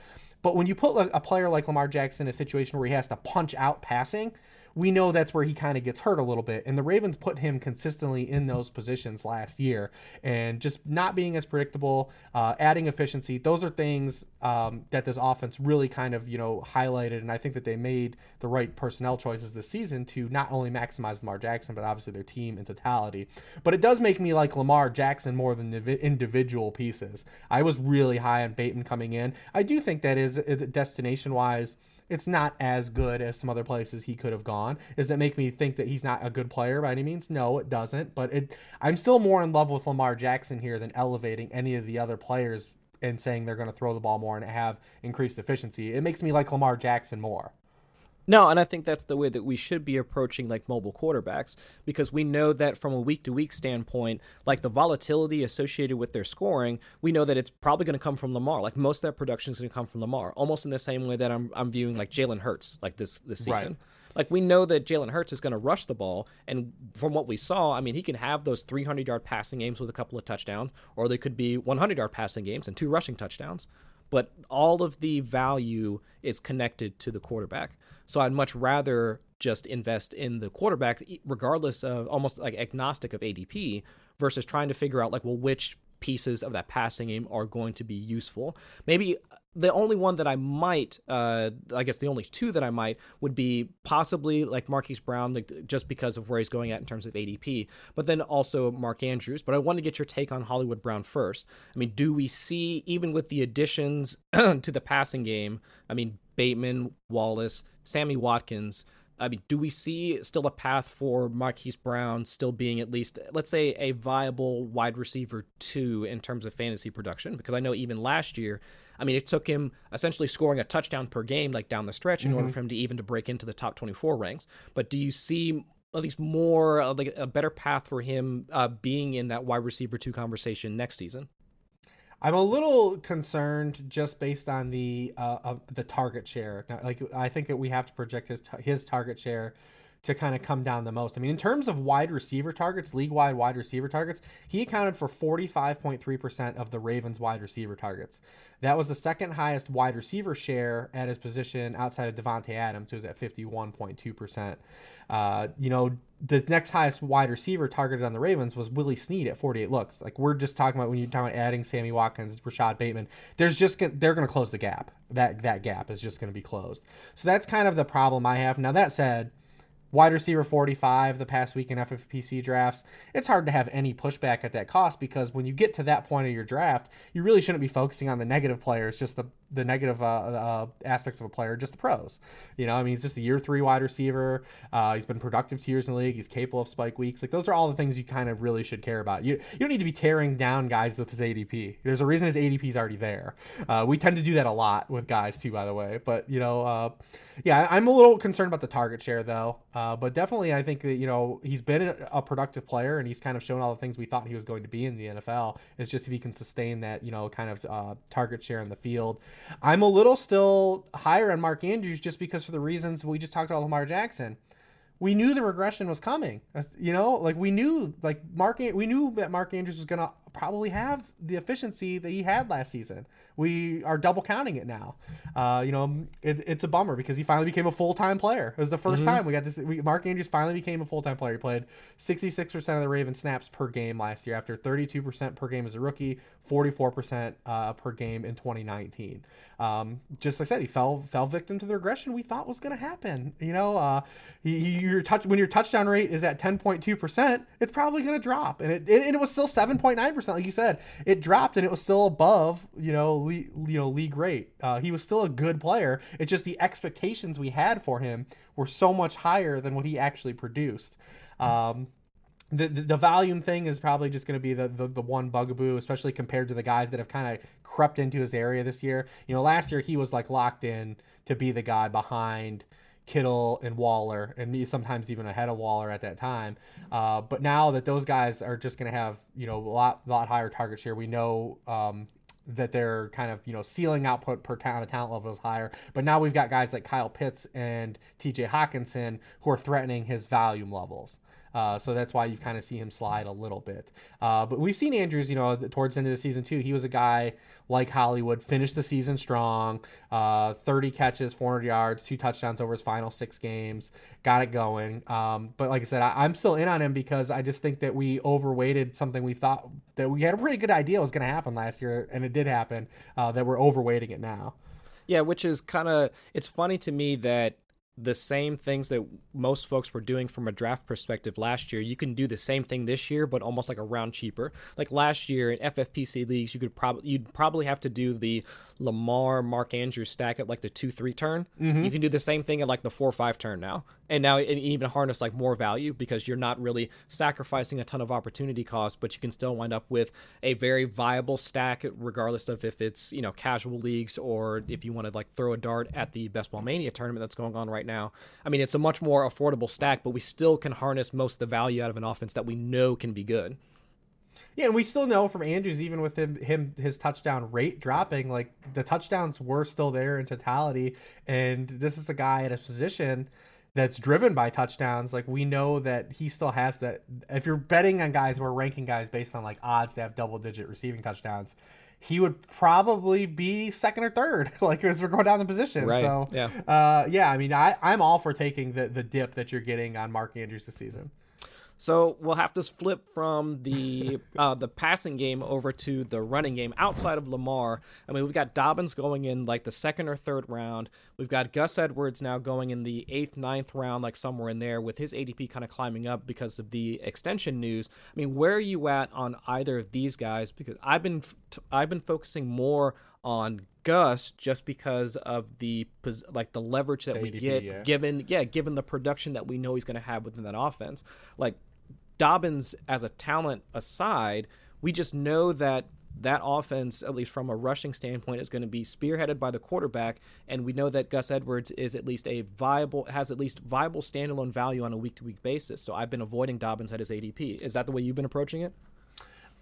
but when you put a player like Lamar Jackson in a situation where he has to punch out passing, we know that's where he kind of gets hurt a little bit. And the Ravens put him consistently in those positions last year. And just not being as predictable, uh, adding efficiency, those are things um, that this offense really kind of, you know, highlighted. And I think that they made the right personnel choices this season to not only maximize Lamar Jackson, but obviously their team in totality. But it does make me like Lamar Jackson more than the individual pieces. I was really high on Bateman coming in. I do think that is, is destination-wise, it's not as good as some other places he could have gone. Does that make me think that he's not a good player by any means? No, it doesn't. But it, I'm still more in love with Lamar Jackson here than elevating any of the other players and saying they're going to throw the ball more and have increased efficiency. It makes me like Lamar Jackson more. No, and I think that's the way that we should be approaching like mobile quarterbacks, because we know that from a week-to-week standpoint, like the volatility associated with their scoring, we know that it's probably going to come from Lamar. Like most of that production is going to come from Lamar, almost in the same way that I'm I'm viewing like Jalen Hurts like this this season. Right. Like we know that Jalen Hurts is going to rush the ball, and from what we saw, I mean, he can have those three hundred-yard passing games with a couple of touchdowns, or they could be one hundred-yard passing games and two rushing touchdowns. But all of the value is connected to the quarterback. So I'd much rather just invest in the quarterback, regardless of, almost like agnostic of A D P, versus trying to figure out like, well, which pieces of that passing game are going to be useful. Maybe the only one that I might, uh, I guess the only two that I might would be possibly like Marquise Brown, like, just because of where he's going at in terms of A D P, but then also Mark Andrews. But I want to get your take on Hollywood Brown first. I mean, do we see, even with the additions to the passing game, I mean, Bateman, Wallace, Sammy Watkins, I mean, do we see still a path for Marquise Brown still being at least, let's say, a viable wide receiver two in terms of fantasy production? Because I know even last year, I mean, it took him essentially scoring a touchdown per game, like down the stretch, in mm-hmm. order for him to even to break into the top twenty-four ranks. But do you see at least more uh, like a better path for him uh, being in that wide receiver two conversation next season? I'm a little concerned just based on the uh, uh, the target share. Now, like I think that we have to project his his target share to kind of come down the most. I mean, in terms of wide receiver targets, league-wide wide receiver targets, he accounted for forty-five point three percent of the Ravens' wide receiver targets. That was the second highest wide receiver share at his position outside of Devontae Adams, who was at fifty-one point two percent. Uh, you know, the next highest wide receiver targeted on the Ravens was Willie Snead at forty-eight looks. Like we're just talking about when you're talking about adding Sammy Watkins, Rashad Bateman, there's just gonna, they're going to close the gap. That that gap is just going to be closed. So that's kind of the problem I have. Now that said, wide receiver forty-five the past week in F F P C drafts, it's hard to have any pushback at that cost because when you get to that point of your draft, you really shouldn't be focusing on the negative players, just the, the negative uh, uh, aspects of a player, just the pros. You know, I mean, he's just a year three wide receiver. Uh, he's been productive two years in the league. He's capable of spike weeks. Like those are all the things you kind of really should care about. You you don't need to be tearing down guys with his A D P. There's a reason his A D P is already there. Uh, we tend to do that a lot with guys too, by the way. But, you know, uh, yeah, I'm a little concerned about the target share though. Um, Uh, but definitely, I think that, you know, he's been a productive player and he's kind of shown all the things we thought he was going to be in the N F L. It's just if he can sustain that, you know, kind of uh, target share in the field. I'm a little still higher on Mark Andrews just because for the reasons we just talked about Lamar Jackson. We knew the regression was coming, you know, like we knew like Mark, we knew that Mark Andrews was going to probably have the efficiency that he had last season. We are double counting it now. Uh, you know, it, it's a bummer because he finally became a full-time player. It was the first mm-hmm. time we got this. We, Mark Andrews finally became a full-time player. He played sixty-six percent of the Ravens snaps per game last year after thirty-two percent per game as a rookie, forty-four percent uh, per game in twenty nineteen. Um, just like I said, he fell, fell victim to the regression we thought was going to happen. You know, uh, he, he, your touch, when your touchdown rate is at ten point two percent, it's probably going to drop. And it, it, it was still seven point nine percent. Like you said, it dropped and it was still above, you know, le- you know, league rate. Uh, he was still a good player. It's just the expectations we had for him were so much higher than what he actually produced. Um, the, the the volume thing is probably just going to be the, the the one bugaboo, especially compared to the guys that have kind of crept into his area this year. You know, last year he was like locked in to be the guy behind Kittle and Waller, and sometimes even ahead of Waller at that time. Uh, but now that those guys are just going to have, you know, a lot, lot higher target share, we know um, that they're kind of, you know, ceiling output per talent, talent level is higher. But now we've got guys like Kyle Pitts and T J Hockenson who are threatening his volume levels. Uh, so that's why you kind of see him slide a little bit. Uh, but we've seen Andrews, you know, towards the end of the season too, he was a guy like Hollywood, finished the season strong, uh, thirty catches, four hundred yards, two touchdowns over his final six games, got it going. Um, but like I said, I, I'm still in on him because I just think that we overweighted something we thought that we had a pretty good idea was going to happen last year. And it did happen, uh, that we're overweighting it now. Yeah. Which is kind of, it's funny to me that the same things that most folks were doing from a draft perspective last year, you can do the same thing this year, but almost like a round cheaper. Like last year in F F P C leagues, you could probably you'd probably have to do the Lamar Mark Andrews stack at like the two three turn. Mm-hmm. You can do the same thing at like the four five turn now, and now it even harness like more value because you're not really sacrificing a ton of opportunity cost, but you can still wind up with a very viable stack regardless of if it's, you know, casual leagues or if you want to like throw a dart at the Best Ball Mania tournament that's going on right now. I mean, it's a much more affordable stack, but we still can harness most of the value out of an offense that we know can be good. Yeah, and we still know from Andrews, even with him, him his touchdown rate dropping, like the touchdowns were still there in totality. And this is a guy at a position that's driven by touchdowns. Like we know that he still has that. If you're betting on guys, we're ranking guys based on like odds to have double digit receiving touchdowns. He would probably be second or third, like as we're going down the position. Right. So, yeah. Uh, yeah, I mean, I, I'm all for taking the, the dip that you're getting on Mark Andrews this season. So we'll have to flip from the uh, the passing game over to the running game outside of Lamar. I mean, we've got Dobbins going in like the second or third round. We've got Gus Edwards now going in the eighth, ninth round, like somewhere in there with his A D P kind of climbing up because of the extension news. I mean, where are you at on either of these guys? Because I've been I've been focusing more on Gus just because of the like the leverage that A D P, we get yeah. given yeah given the production that we know he's going to have within that offense. Like Dobbins as a talent aside, we just know that that offense, at least from a rushing standpoint, is going to be spearheaded by the quarterback, and we know that Gus Edwards is at least a viable, has at least viable standalone value on a week-to-week basis. So I've been avoiding Dobbins at his A D P. Is that the way you've been approaching it?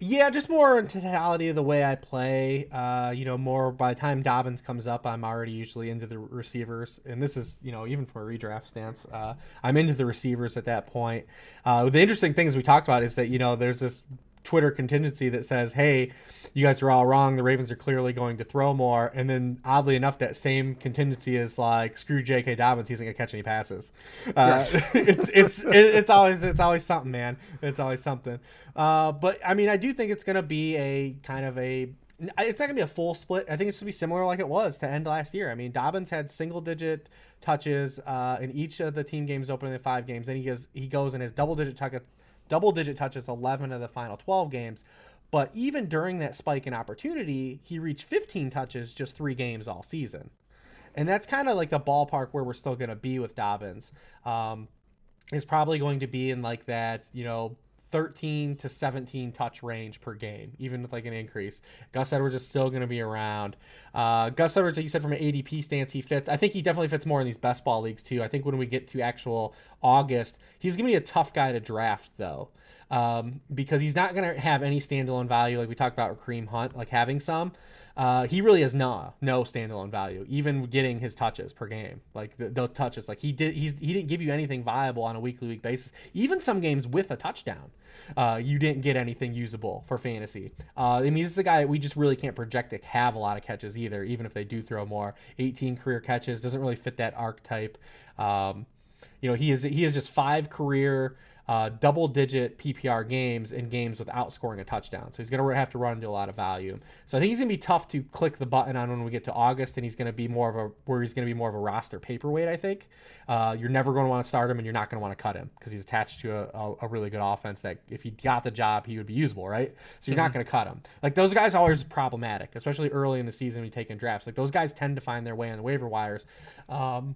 Yeah, just more in totality of the way I play. Uh, you know, more by the time Dobbins comes up, I'm already usually into the receivers. And this is, you know, even from a redraft stance, uh, I'm into the receivers at that point. Uh, the interesting things we talked about is that, you know, there's this Twitter contingency that says, hey, you guys are all wrong. The Ravens are clearly going to throw more. And then oddly enough, that same contingency is like, screw J K Dobbins. He's not going to catch any passes. Uh, yeah. it's, it's, it's always, it's always something, man. It's always something. Uh, but I mean, I do think it's going to be a kind of a, it's not gonna be a full split. I think it's gonna be similar like it was to end last year. I mean, Dobbins had single digit touches uh, in each of the team games opening the five games. Then he goes, he goes and has double digit touches. double digit touches eleven of the final twelve games. But even during that spike in opportunity, he reached fifteen touches just three games all season. And that's kind of like the ballpark where we're still going to be with Dobbins. Um, it's probably going to be in like that, you know, thirteen to seventeen touch range per game, even with like an increase. Gus Edwards is still going to be around. Uh, Gus Edwards, like you said, from an A D P stance, he fits. I think he definitely fits more in these best ball leagues too. I think when we get to actual August, he's going to be a tough guy to draft though, um, because he's not going to have any standalone value. Like we talked about with Kareem Hunt, like having some. Uh, he really has no, no standalone value, even getting his touches per game, like the, those touches, like he did, he's, he didn't give you anything viable on a weekly week basis. Even some games with a touchdown, uh, you didn't get anything usable for fantasy. Uh, I mean, this is a guy that we just really can't project to have a lot of catches either, even if they do throw more. eighteen career catches doesn't really fit that archetype. Um, you know, he is, he is just five career Uh, double-digit P P R games in games without scoring a touchdown. So he's going to have to run into a lot of value. So I think he's going to be tough to click the button on when we get to August, and he's going to be more of a where he's going to be more of a roster paperweight. I think uh, you're never going to want to start him, and you're not going to want to cut him because he's attached to a, a, a really good offense. That if he got the job, he would be usable, right? So you're mm-hmm. not going to cut him. Like those guys are always problematic, especially early in the season when you take in drafts. Like those guys tend to find their way on the waiver wires. Um,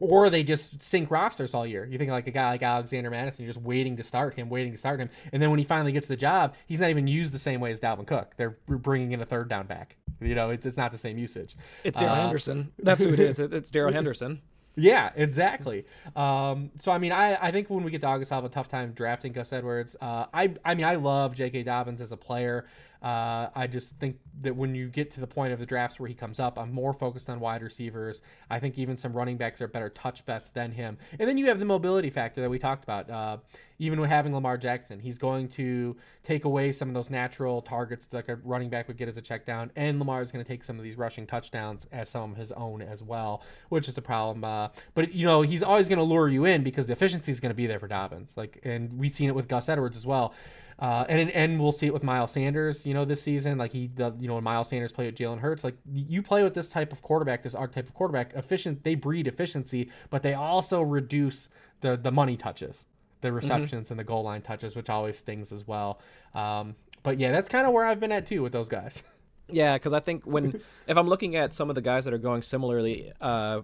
Or they just sink rosters all year. You think like a guy like Alexander Madison, you're just waiting to start him, waiting to start him. And then when he finally gets the job, he's not even used the same way as Dalvin Cook. They're bringing in a third down back. You know, it's it's not the same usage. It's Darrell uh, Henderson. That's who it is. It's Darrell Henderson. Yeah, exactly. Um, so, I mean, I, I think when we get to August, I'll have a tough time drafting Gus Edwards. Uh, I, I mean, I love J K. Dobbins as a player. Uh, I just think that when you get to the point of the drafts where he comes up, I'm more focused on wide receivers. I think even some running backs are better touch bets than him. And then you have the mobility factor that we talked about. Uh, even with having Lamar Jackson, he's going to take away some of those natural targets that a running back would get as a check down. And Lamar is going to take some of these rushing touchdowns as some of his own as well, which is a problem. Uh, but, you know, he's always going to lure you in because the efficiency is going to be there for Dobbins. Like, and we've seen it with Gus Edwards as well. Uh, and and we'll see it with Miles Sanders, you know, this season. Like he, the, you know, when Miles Sanders played with Jalen Hurts, like you play with this type of quarterback, this archetype of quarterback, efficient. They breed efficiency, but they also reduce the the money touches, the receptions, mm-hmm. and the goal line touches, which always stings as well. Um, but yeah, that's kind of where I've been at too with those guys. Yeah, because I think when if I'm looking at some of the guys that are going similarly. Uh,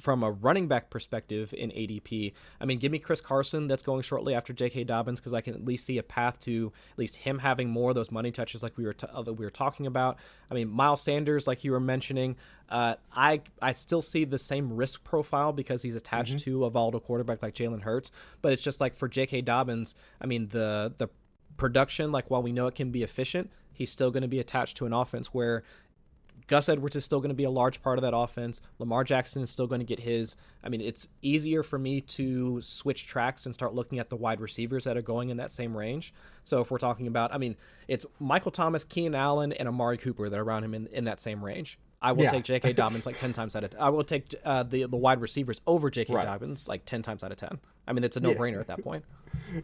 From a running back perspective in A D P, I mean, give me Chris Carson that's going shortly after J K. Dobbins because I can at least see a path to at least him having more of those money touches like we were t- that we were talking about. I mean, Miles Sanders, like you were mentioning, uh, I I still see the same risk profile because he's attached mm-hmm. to a volatile quarterback like Jalen Hurts. But it's just like for J K. Dobbins, I mean, the the production, like while we know it can be efficient, he's still going to be attached to an offense where Gus Edwards is still going to be a large part of that offense. Lamar Jackson is still going to get his. I mean, it's easier for me to switch tracks and start looking at the wide receivers that are going in that same range. So if we're talking about, I mean, it's Michael Thomas, Keenan Allen, and Amari Cooper that are around him in, in that same range. I will yeah. take J K. Dobbins like ten times out of ten. I will take uh, the the wide receivers over J K. Right. Dobbins like ten times out of ten. I mean, it's a no-brainer yeah. at that point.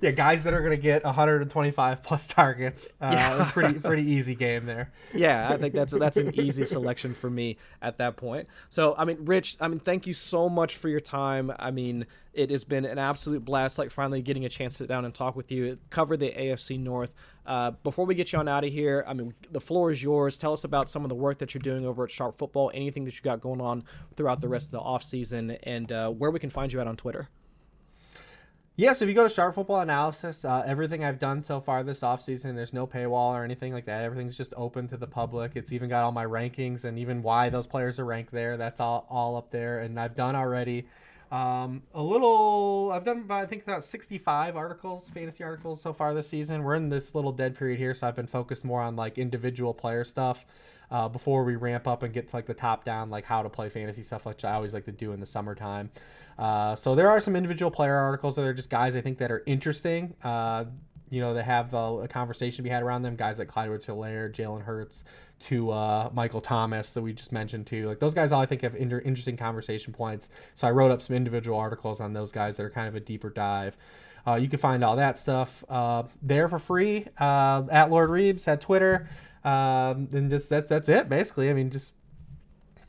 Yeah, guys that are going to get one twenty-five plus targets. Uh, yeah. pretty pretty easy game there. Yeah, I think that's that's an easy selection for me at that point. So, I mean, Rich, I mean, thank you so much for your time. I mean, it has been an absolute blast, like finally getting a chance to sit down and talk with you, cover the A F C North. Uh, before we get you on out of here, I mean, the floor is yours. Tell us about some of the work that you're doing over at Sharp Football, anything that you got going on throughout the rest of the offseason, and uh, where we can find you at on Twitter. Yeah, so if you go to Sharp Football Analysis, uh, everything I've done so far this offseason, there's no paywall or anything like that. Everything's just open to the public. It's even got all my rankings and even why those players are ranked there. That's all, all up there. And I've done already um, a little – I've done, I think, about sixty-five articles, fantasy articles so far this season. We're in this little dead period here, so I've been focused more on, like, individual player stuff uh, before we ramp up and get to, like, the top-down, like, how to play fantasy stuff, which I always like to do in the summertime. Uh, so there are some individual player articles that are just guys I think that are interesting. Uh, you know, they have uh, a conversation to be had around them. Guys like Clyde Edwards-Helaire, Jalen Hurts, to uh, Michael Thomas that we just mentioned too. Like those guys all I think have inter- interesting conversation points. So I wrote up some individual articles on those guys that are kind of a deeper dive. Uh, you can find all that stuff uh, there for free uh, at Lord Reeves at Twitter. Um, and just that, that's it basically. I mean, just.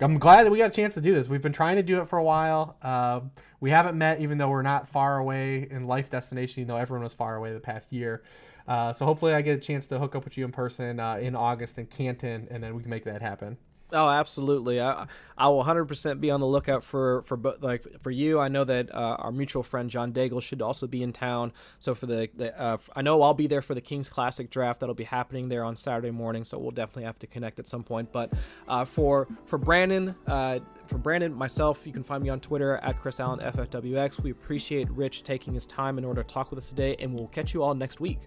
I'm glad that we got a chance to do this. We've been trying to do it for a while. Uh, we haven't met, even though we're not far away in life destination, even though everyone was far away the past year. Uh, so hopefully I get a chance to hook up with you in person uh, in August in Canton, and then we can make that happen. Oh, absolutely. I I will one hundred percent be on the lookout for for like for you. I know that uh, our mutual friend John Daigle should also be in town. So for the, the uh, I know I'll be there for the Kings Classic draft that'll be happening there on Saturday morning. So we'll definitely have to connect at some point. But uh, for for Brandon, uh, for Brandon myself, you can find me on Twitter at Chris Allen F F W X. We appreciate Rich taking his time in order to talk with us today, and we'll catch you all next week.